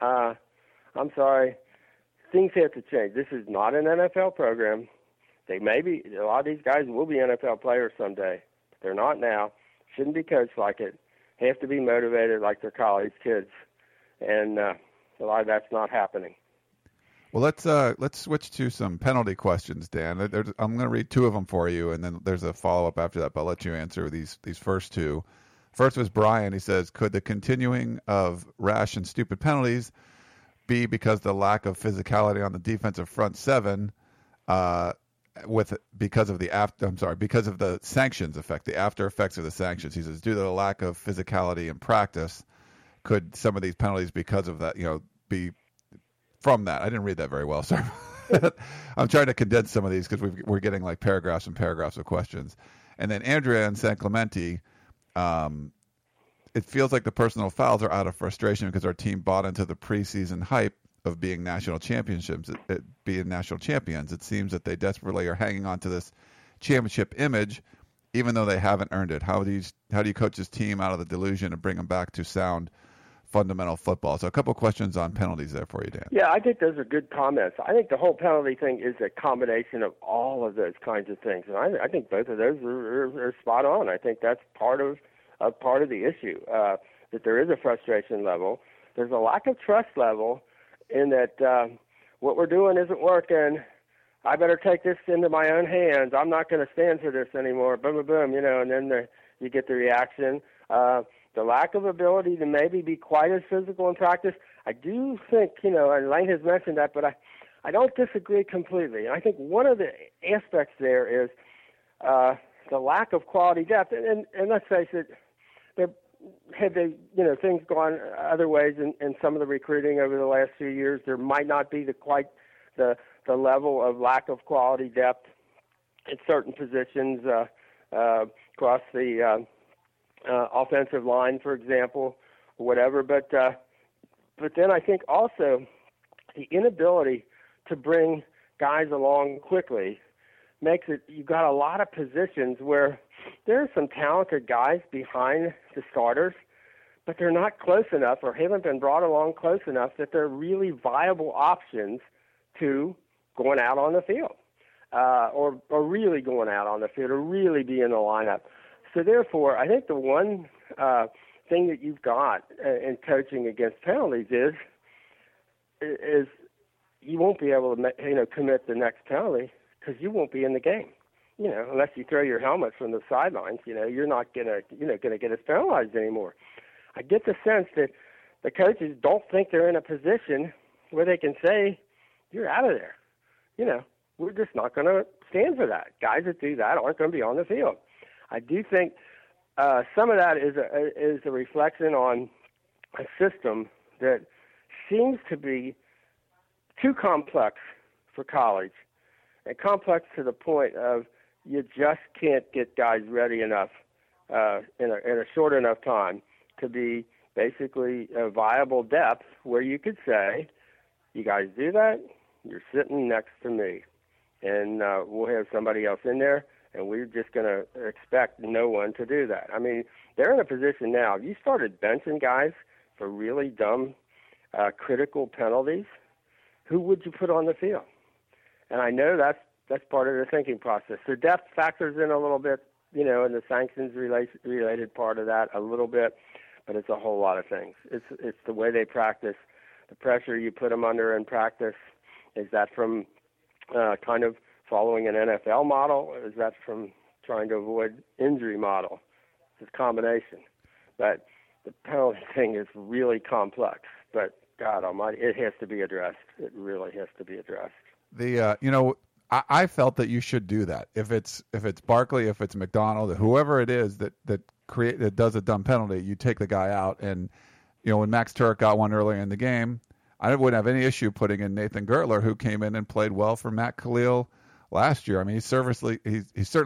I'm sorry, things have to change. This is not an NFL program. They may be, a lot of these guys will be NFL players someday, but they're not now, shouldn't be coached like it, have to be motivated like they're college kids, and a lot of that's not happening. Well, let's switch to some penalty questions, Dan. I'm going to read 2 of them for you, and then there's a follow-up after that, but I'll let you answer these first 2. First was Brian. He says, could the continuing of rash and stupid penalties be because the lack of physicality on the defensive front 7 because of the sanctions effect, the after effects of the sanctions? He says, due to the lack of physicality in practice, could some of these penalties because of that, you know, be from that? I didn't read that very well, sorry. I'm trying to condense some of these because we're getting like paragraphs and paragraphs of questions. And then Andrea in San Clemente, it feels like the personal fouls are out of frustration because our team bought into the preseason hype of being national championships, being national champions. It seems that they desperately are hanging on to this championship image, even though they haven't earned it. How do you coach this team out of the delusion and bring them back to sound fundamental football? So a couple of questions on penalties there for you, Dan. Yeah, I think those are good comments. I think the whole penalty thing is a combination of all of those kinds of things, and I think both of those are spot on. I think that's part of the issue, that there is a frustration level. There's a lack of trust level in that what we're doing isn't working. I better take this into my own hands. I'm not going to stand for this anymore. Boom, boom, boom, you know, and then you get the reaction. The lack of ability to maybe be quite as physical in practice. I do think, you know, and Lane has mentioned that, but I don't disagree completely. And I think one of the aspects there is the lack of quality depth. And let's face it, things gone other ways in some of the recruiting over the last few years, there might not be the level of lack of quality depth at certain positions across the offensive line, for example, or whatever. But then I think also the inability to bring guys along quickly makes it, you've got a lot of positions where there are some talented guys behind the starters, but they're not close enough or haven't been brought along close enough that they're really viable options to going out on the field, or really going out on the field or really be in the lineup. So therefore, I think the one thing that you've got in coaching against penalties is you won't be able to, you know, commit the next penalty because you won't be in the game. You know, unless you throw your helmet from the sidelines, you know, you're not gonna get as penalized anymore. I get the sense that the coaches don't think they're in a position where they can say, "You're out of there." You know, we're just not going to stand for that. Guys that do that aren't going to be on the field. I do think some of that is a reflection on a system that seems to be too complex for college and complex to the point of you just can't get guys ready enough in a short enough time to be basically a viable depth where you could say, you guys do that, you're sitting next to me, and we'll have somebody else in there, and we're just going to expect no one to do that. I mean, they're in a position now. If you started benching guys for really dumb, critical penalties, who would you put on the field? And I know that's part of the thinking process. So depth factors in a little bit, you know, in the sanctions related part of that a little bit, but it's a whole lot of things. It's the way they practice, the pressure you put them under in practice. Is that from kind of following an NFL model? Or is that from trying to avoid injury model? It's a combination. But the penalty thing is really complex. But God almighty, it has to be addressed. It really has to be addressed. I felt that you should do that. If it's Barkley, if it's McDonald, whoever it is that does a dumb penalty, you take the guy out. And you know, when Max Tuerk got one earlier in the game, I wouldn't have any issue putting in Nathan Gertler, who came in and played well for Matt Kalil last year. I mean, he's certainly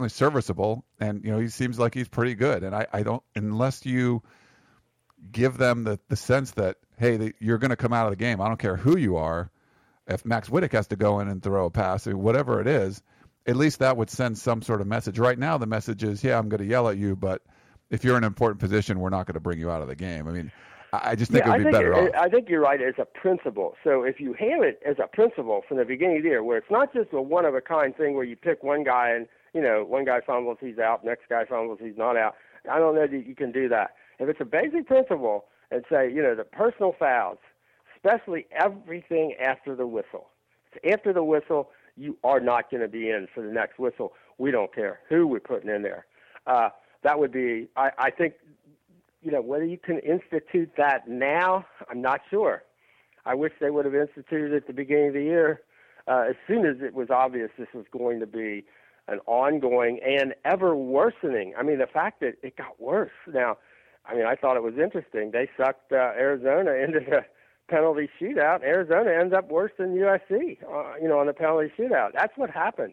serviceable, and you know, he seems like he's pretty good. And I don't, unless you give them the sense that, hey, you're going to come out of the game. I don't care who you are. If Max Wittek has to go in and throw a pass or whatever it is, at least that would send some sort of message. Right now, the message is, yeah, I'm going to yell at you, but if you're in an important position, we're not going to bring you out of the game. I mean, I just think it would be better off. I think you're right as a principle. So if you have it as a principle from the beginning of the year, where it's not just a one-of-a-kind thing where you pick one guy and, you know, one guy fumbles, he's out, next guy fumbles, he's not out. I don't know that you can do that. If it's a basic principle and say, you know, the personal fouls, especially everything after the whistle. After the whistle, you are not going to be in for the next whistle. We don't care who we're putting in there. That would be, I think, you know, whether you can institute that now, I'm not sure. I wish they would have instituted it at the beginning of the year as soon as it was obvious this was going to be an ongoing and ever worsening. I mean, the fact that it got worse. Now, I mean, I thought it was interesting. They sucked Arizona into the penalty shootout. Arizona ends up worse than USC, you know, on the penalty shootout. That's what happens.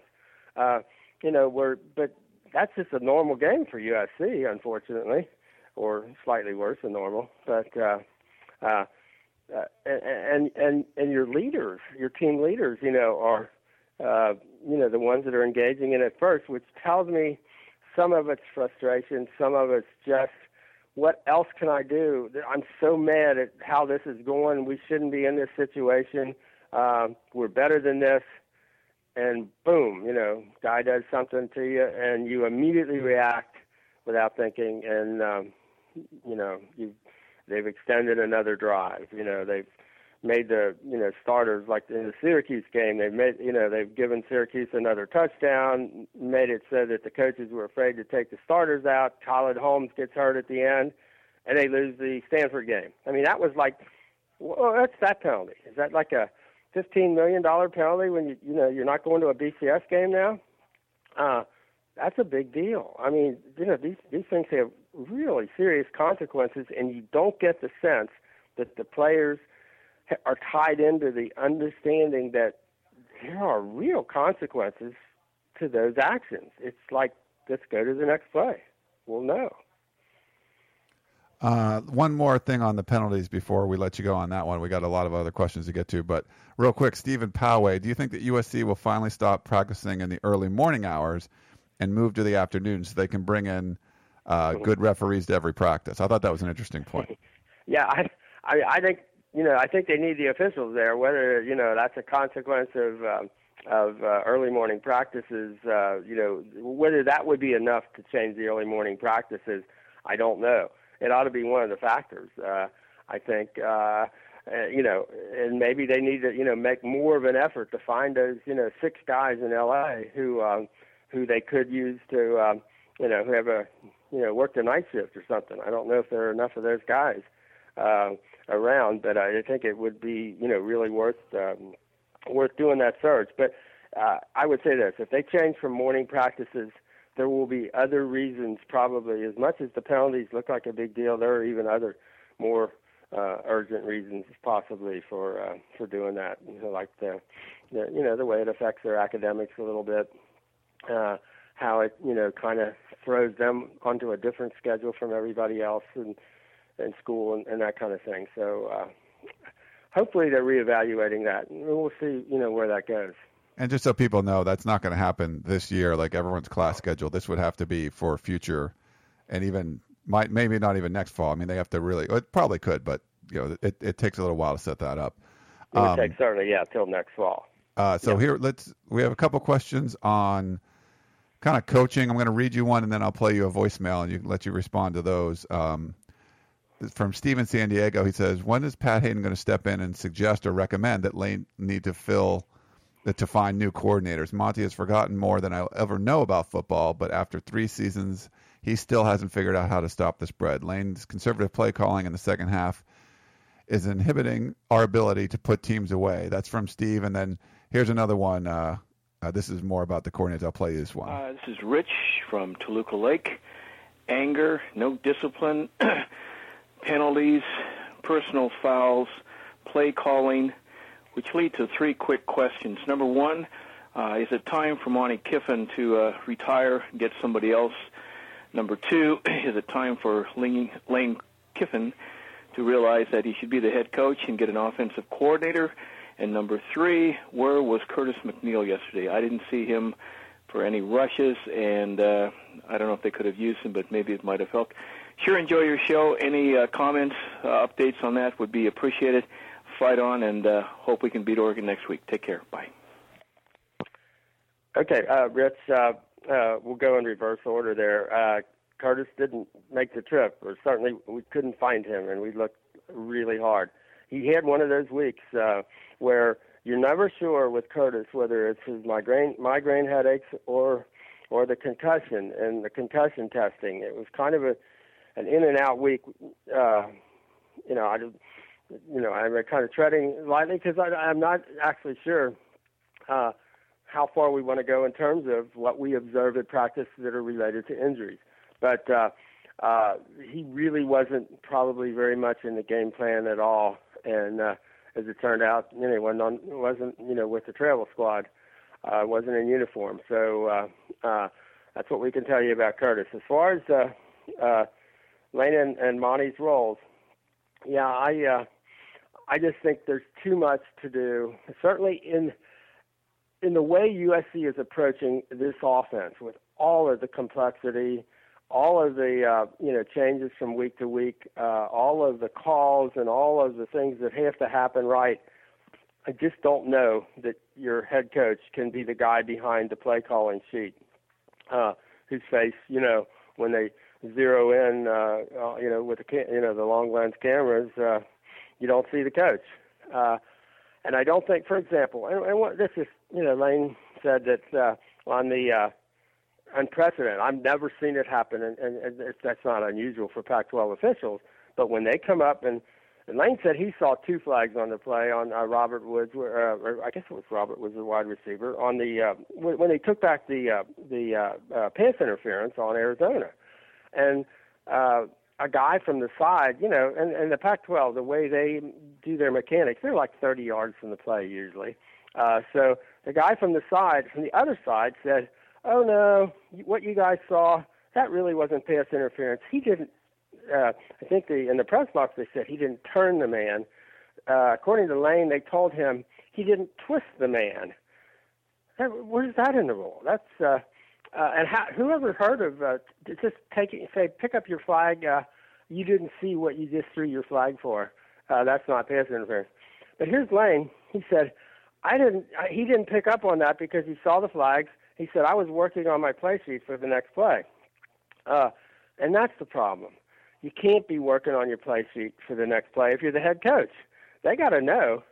You know, but that's just a normal game for USC, unfortunately, or slightly worse than normal. But and your leaders, your team leaders, you know, are you know, the ones that are engaging in it first, which tells me some of it's frustration, some of it's just, what else can I do? I'm so mad at how this is going. We shouldn't be in this situation. We're better than this. And boom, you know, guy does something to you, and you immediately react without thinking. And, you know, they've extended another drive. You know, they've made the, you know, starters, like in the Syracuse game, they've given Syracuse another touchdown, made it so that the coaches were afraid to take the starters out. Khaled Holmes gets hurt at the end, and they lose the Stanford game. I mean, that was like, well, that's that penalty. Is that like a $15 million penalty when you know, you're not going to a BCS game now? That's a big deal. I mean, you know, these things have really serious consequences, and you don't get the sense that the players are tied into the understanding that there are real consequences to those actions. It's like, let's go to the next play. We'll know. One more thing on the penalties before we let you go on that one. We got a lot of other questions to get to, but real quick, Stephen Poway, do you think that USC will finally stop practicing in the early morning hours and move to the afternoon so they can bring in good referees to every practice? I thought that was an interesting point. Yeah, I think, you know, I think they need the officials there, whether, you know, that's a consequence of early morning practices, you know, whether that would be enough to change the early morning practices, I don't know. It ought to be one of the factors, I think, you know, and maybe they need to, you know, make more of an effort to find those, you know, six guys in L.A. who they could use to, you know, who have a, you know, work the night shift or something. I don't know if there are enough of those guys around, but I think it would be, you know, really worth doing that search. But I would say this: if they change from morning practices, there will be other reasons, probably as much as the penalties look like a big deal. There are even other more urgent reasons possibly for doing that. You know, like the way it affects their academics a little bit, how it, you know, kind of throws them onto a different schedule from everybody else in school and that kind of thing. So hopefully they're reevaluating that, and we'll see, you know, where that goes. And just so people know, that's not going to happen this year. Like everyone's class schedule, this would have to be for future, and even maybe not even next fall. I mean, they have to really. It probably could, but you know, it takes a little while to set that up. It would take certainly, till next fall. Here, we have a couple questions on kind of coaching. I'm going to read you one, and then I'll play you a voicemail, and you can let you respond to those. From Steven San Diego, he says, "When is Pat Hayden going to step in and suggest or recommend that Lane need to fill?" To find new coordinators. Monty has forgotten more than I'll ever know about football, but after 3 seasons, he still hasn't figured out how to stop the spread. Lane's conservative play calling in the second half is inhibiting our ability to put teams away. That's from Steve. And then here's another one. This is more about the coordinators. I'll play this one. This is Rich from Toluca Lake. Anger, no discipline, penalties, personal fouls, play calling, which lead to 3 quick questions. Number one, is it time for Monty Kiffin to retire and get somebody else? Number 2, is it time for Lane Kiffin to realize that he should be the head coach and get an offensive coordinator? And number 3, where was Curtis McNeil yesterday? I didn't see him for any rushes, and I don't know if they could have used him, but maybe it might have helped. Sure, enjoy your show. Any comments, updates on that would be appreciated. Right on, and hope we can beat Oregon next week. Take care. Bye. Okay, Rich, we'll go in reverse order there. Curtis didn't make the trip, or certainly we couldn't find him, and we looked really hard. He had one of those weeks where you're never sure with Curtis whether it's his migraine headaches or the concussion and the concussion testing. It was kind of an in-and-out week. I'm kind of treading lightly because I'm not actually sure how far we want to go in terms of what we observe at practice that are related to injuries. But he really wasn't probably very much in the game plan at all. And as it turned out, anyone wasn't, with the travel squad, wasn't in uniform. So that's what we can tell you about Curtis. As far as Lane and Monty's roles, yeah, I just think there's too much to do, certainly in the way USC is approaching this offense with all of the complexity, all of the, changes from week to week, all of the calls and all of the things that have to happen right. I just don't know that your head coach can be the guy behind the play calling sheet whose face, when they zero in, with the long lens cameras, you don't see the coach. And I don't think, for example, Lane said that on the unprecedented, I've never seen it happen, and that's not unusual for Pac-12 officials, but when they come up, and Lane said he saw 2 flags on the play on Robert Woods, or I guess it was Robert was the wide receiver, on the when they took back the pass interference on Arizona. And a guy from the side, and the Pac-12, the way they do their mechanics, they're like 30 yards from the play usually. So the guy from the other side said, oh, no, what you guys saw, that really wasn't pass interference. He didn't, I think in the press box they said he didn't turn the man. According to Lane, they told him he didn't twist the man. Where's that in the rule? That's... and whoever heard of just pick up your flag, you didn't see what you just threw your flag for. That's not pass interference. But here's Lane. He said, he didn't pick up on that because he saw the flags. He said, I was working on my play sheet for the next play. And that's the problem. You can't be working on your play sheet for the next play if you're the head coach. They got to know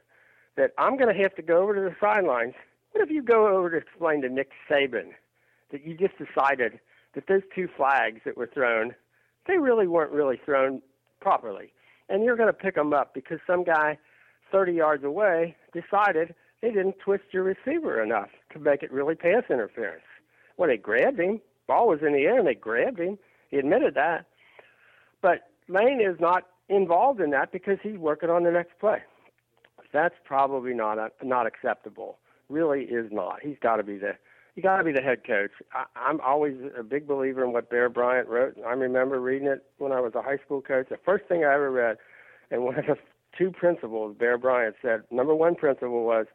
that I'm going to have to go over to the sidelines. What if you go over to explain to Nick Saban that you just decided that those 2 flags that were thrown, they weren't really thrown properly. And you're going to pick them up because some guy 30 yards away decided they didn't twist your receiver enough to make it really pass interference. Well, they grabbed him. Ball was in the air, and they grabbed him. He admitted that. But Lane is not involved in that because he's working on the next play. That's probably not acceptable. Really is not. You got to be the head coach. I'm always a big believer in what Bear Bryant wrote. I remember reading it when I was a high school coach. The first thing I ever read, and one of the two principles Bear Bryant said, number one principle was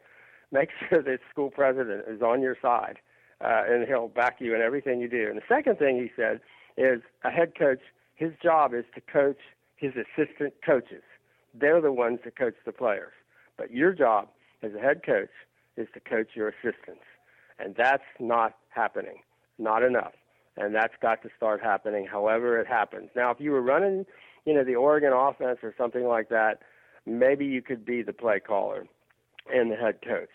make sure the school president is on your side, and he'll back you in everything you do. And the second thing he said is a head coach, his job is to coach his assistant coaches. They're the ones that coach the players. But your job as a head coach is to coach your assistants. And that's not happening, not enough. And that's got to start happening however it happens. Now, if you were running, the Oregon offense or something like that, maybe you could be the play caller and the head coach.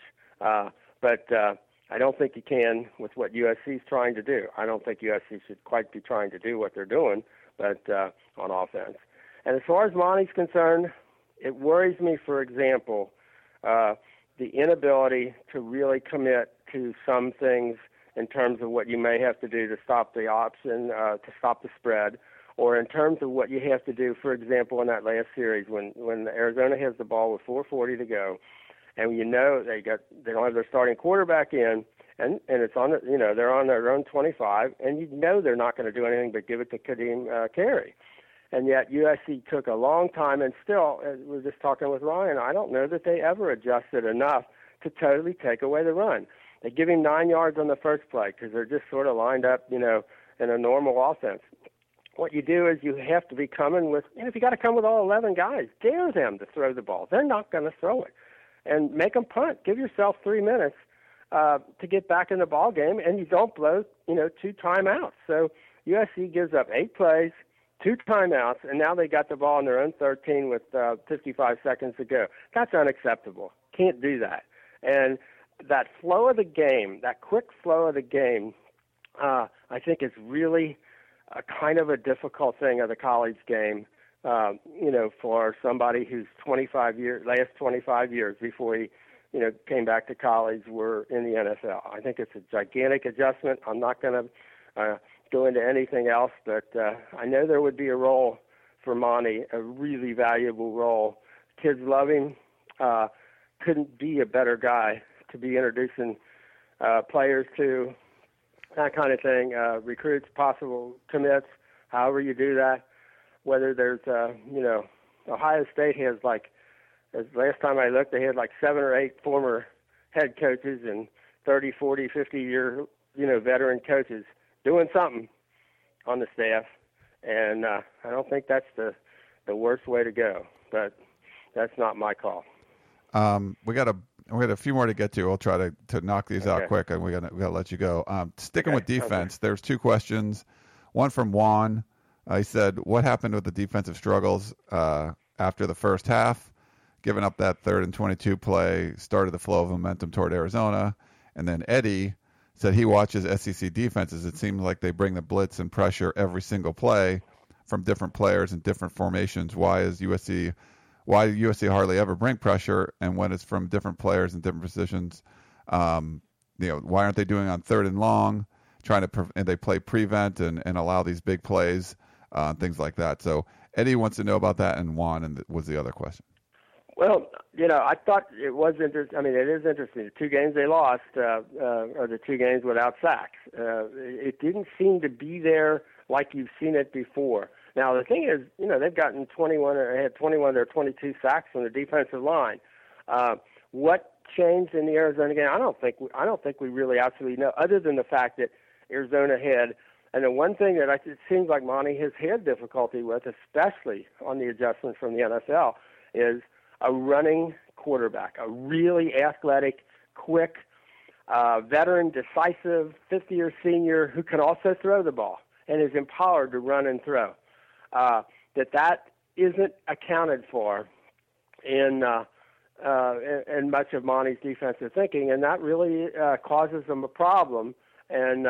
But I don't think you can with what USC's trying to do. I don't think USC should quite be trying to do what they're doing, but on offense. And as far as Monty's concerned, it worries me, for example, the inability to really commit to some things in terms of what you may have to do to stop the option, to stop the spread, or in terms of what you have to do, for example, in that last series when Arizona has the ball with 4:40 to go, and they don't have their starting quarterback in, and it's on they're on their own 25, and they're not going to do anything but give it to Kadeem Carey. And yet USC took a long time, and still, as we were just talking with Ryan, I don't know that they ever adjusted enough to totally take away the run. They give him 9 yards on the first play because they're just sort of lined up, in a normal offense. What you do is you have to be coming with, and if you got to come with all 11 guys, dare them to throw the ball. They're not going to throw it. And make them punt. Give yourself 3 minutes to get back in the ball game, and you don't blow, two timeouts. So USC gives up 8 plays, 2 timeouts, and now they got the ball on their own 13 with 55 seconds to go. That's unacceptable. Can't do that. And that flow of the game, that quick flow of the game, I think is really a kind of a difficult thing of the college game, for somebody who's 25 years before he, came back to college were in the NFL. I think it's a gigantic adjustment. I'm not going to go into anything else, but I know there would be a role for Monty, a really valuable role. Kids love him. Couldn't be a better guy to be introducing players to, that kind of thing, recruits, possible commits, however you do that. Whether there's, Ohio State has last time I looked, they had 7 or 8 former head coaches and 30, 40, 50-year, veteran coaches doing something on the staff, and I don't think that's the worst way to go. But that's not my call. We got a few more to get to. We'll try to knock these out quick, and we got to let you go. Sticking with defense, there's 2 questions. One from Juan. He said, "What happened with the defensive struggles after the first half? Giving up that 3rd and 22 play started the flow of momentum toward Arizona." And then Eddie said he watches SEC defenses. It seems like they bring the blitz and pressure every single play from different players and different formations. Why does USC hardly ever bring pressure? And when it's from different players and different positions, why aren't they doing on 3rd and long, and they play prevent and allow these big plays, things like that. So Eddie wants to know about that, and Juan was the other question. Well, I thought it was interesting. I mean, it is interesting. The 2 games they lost are the 2 games without sacks. It didn't seem to be there like you've seen it before. Now, the thing is, they've gotten 21 of their 22 sacks on the defensive line. What changed in the Arizona game? I don't think we really absolutely know, other than the fact that Arizona had, and the one thing that it seems like Monty has had difficulty with, especially on the adjustments from the NFL, is a running quarterback, a really athletic, quick, veteran, decisive, 50-year senior who can also throw the ball and is empowered to run and throw. That isn't accounted for in much of Monty's defensive thinking, and that really causes them a problem. And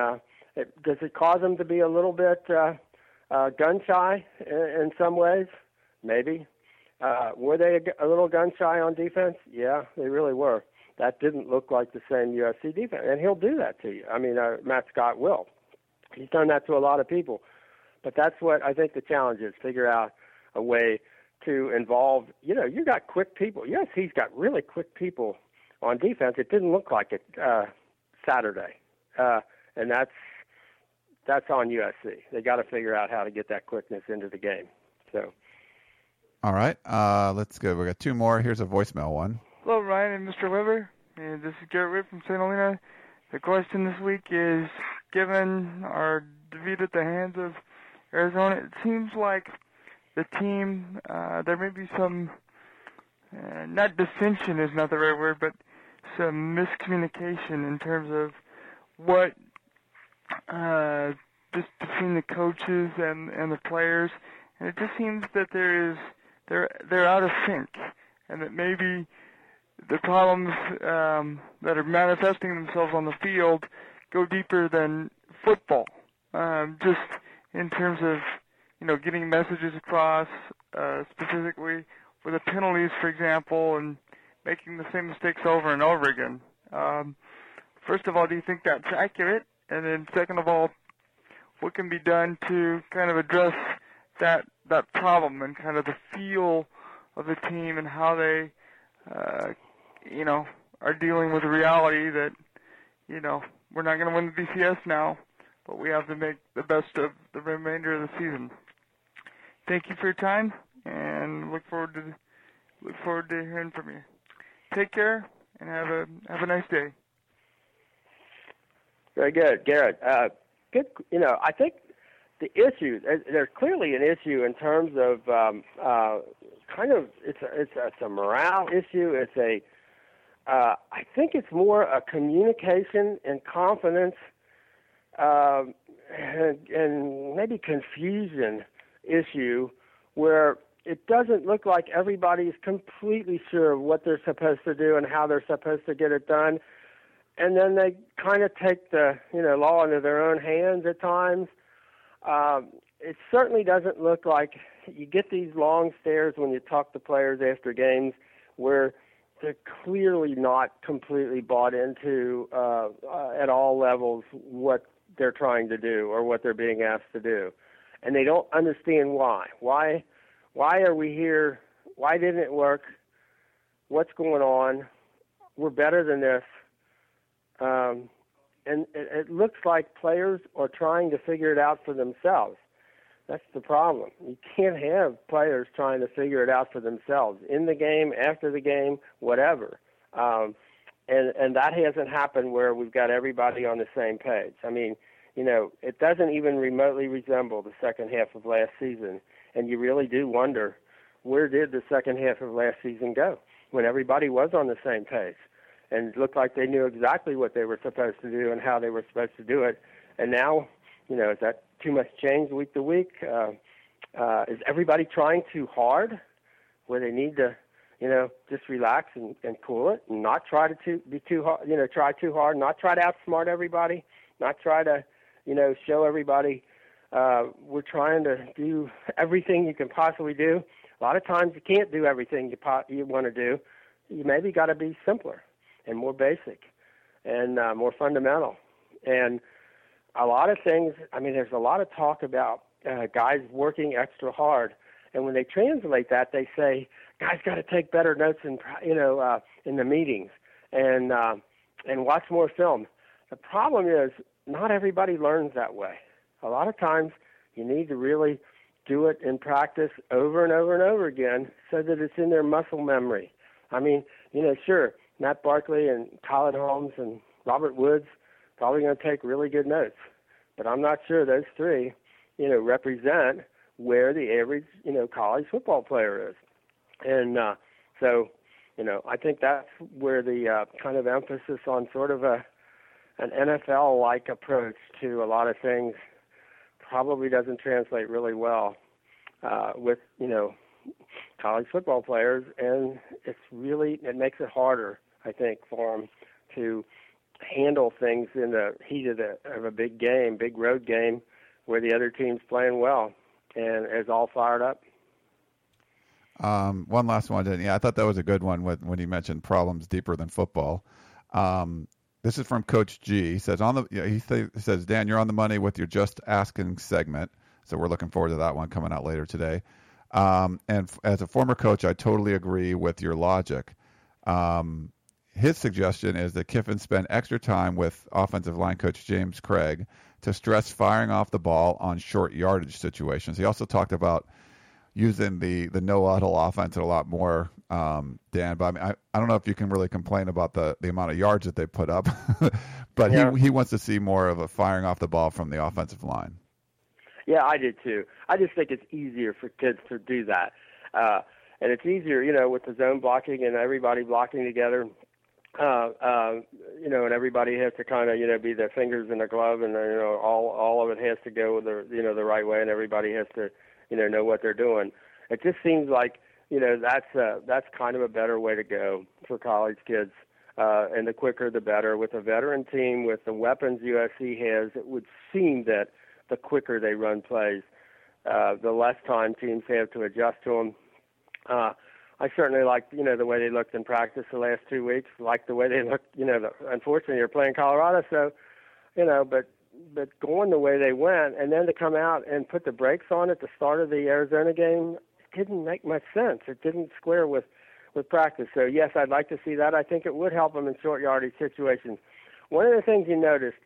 does it cause them to be a little bit gun-shy in some ways? Maybe. Were they a little gun-shy on defense? Yeah, they really were. That didn't look like the same USC defense, and he'll do that to you. I mean, Matt Scott will. He's done that to a lot of people. But that's what I think the challenge is, figure out a way to involve, you know, you got quick people. Yes, he's got really quick people on defense. It didn't look like it Saturday, and that's on USC. They got to figure out how to get that quickness into the game. So, all right, let's go. We got two more. Here's a voicemail one. Hello, Ryan and Mr. Weber. This is Garrett Witt from St. Helena. The question this week is, given our defeat at the hands of Arizona, it seems like the team, there may be some, not dissension is not the right word, but some miscommunication in terms of what just between the coaches and the players. And it just seems that they're out of sync, and that maybe the problems that are manifesting themselves on the field go deeper than football, just in terms of, you know, getting messages across, specifically with the penalties, for example, and making the same mistakes over and over again. First of all, do you think that's accurate? And then second of all, what can be done to kind of address that problem and kind of the feel of the team and how they you know, are dealing with the reality that, you know, we're not going to win the BCS now, but we have to make the best of the remainder of the season. Thank you for your time, and look forward to hearing from you. Take care, and have a nice day. Very good, Garrett. Good. You know, I think the issue, there's clearly an issue in terms of kind of it's a morale issue. It's a I think it's more a communication and confidence and maybe confusion issue where it doesn't look like everybody's completely sure of what they're supposed to do and how they're supposed to get it done. And then they kind of take the, you know, law into their own hands at times. It certainly doesn't look like you get these long stares when you talk to players after games where they're clearly not completely bought into at all levels what they're trying to do or what they're being asked to do. And they don't understand why. Why are we here? Why didn't it work? What's going on? We're better than this. And it looks like players are trying to figure it out for themselves. That's the problem. You can't have players trying to figure it out for themselves in the game, after the game, whatever. And that hasn't happened where we've got everybody on the same page. I mean, you know, it doesn't even remotely resemble the second half of last season. And you really do wonder, where did the second half of last season go when everybody was on the same page and looked like they knew exactly what they were supposed to do and how they were supposed to do it? And now, you know, is that too much change week to week? Is everybody trying too hard where they need to, you know, just relax and cool it and not try to be too hard, you know, try too hard, not try to outsmart everybody, not try to, you know, show everybody we're trying to do everything you can possibly do. A lot of times you can't do everything you want to do. You maybe got to be simpler and more basic and more fundamental. And a lot of things, I mean, there's a lot of talk about guys working extra hard. And when they translate that, they say, guys got to take better notes in the meetings and watch more film. The problem is not everybody learns that way. A lot of times you need to really do it in practice over and over and over again so that it's in their muscle memory. I mean, you know, sure, Matt Barkley and Khaled Holmes and Robert Woods, probably going to take really good notes, but I'm not sure those three, you know, represent where the average, you know, college football player is. And so, you know, I think that's where the kind of emphasis on sort of an NFL-like approach to a lot of things probably doesn't translate really well with, you know, college football players, and it makes it harder, I think, for them to handle things in the heat of a big game, big road game, where the other team's playing well and is all fired up. One last one. I thought that was a good one when you mentioned problems deeper than football. This is from Coach G. He says, he says, Dan, you're on the money with your Just Asking segment. So we're looking forward to that one coming out later today. And as a former coach, I totally agree with your logic. His suggestion is that Kiffin spend extra time with offensive line coach James Craig to stress firing off the ball on short yardage situations. He also talked about using the no-huddle offense a lot more, Dan. But I mean, I don't know if you can really complain about the amount of yards that they put up. But yeah. he wants to see more of a firing off the ball from the offensive line. Yeah, I do too. I just think it's easier for kids to do that. And it's easier, you know, with the zone blocking and everybody blocking together. You know, and everybody has to kind of, you know, be their fingers in the glove, and, you know, all of it has to go the right way, and everybody has to, you know what they're doing. It just seems like, you know, that's kind of a better way to go for college kids, and the quicker the better. With a veteran team, with the weapons USC has, it would seem that the quicker they run plays, the less time teams have to adjust to them. I certainly like, you know, the way they looked in practice the last 2 weeks, like the way they looked, you know, unfortunately they're playing Colorado, so, you know, but going the way they went, and then to come out and put the brakes on at the start of the Arizona game, it didn't make much sense. It didn't square with practice. So, yes, I'd like to see that. I think it would help them in short yardage situations. One of the things you noticed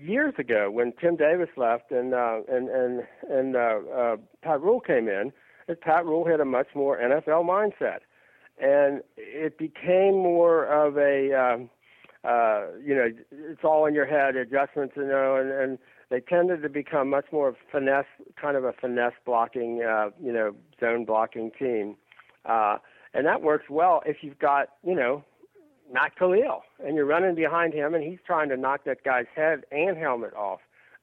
years ago when Tim Davis left and Pat Rule came in, Pat Rule had a much more NFL mindset, and it became more of a, you know, it's all in your head adjustments, you know, and they tended to become much more of finesse, kind of a finesse blocking, you know, zone blocking team, and that works well if you've got, you know, Matt Kalil, and you're running behind him, and he's trying to knock that guy's head and helmet off.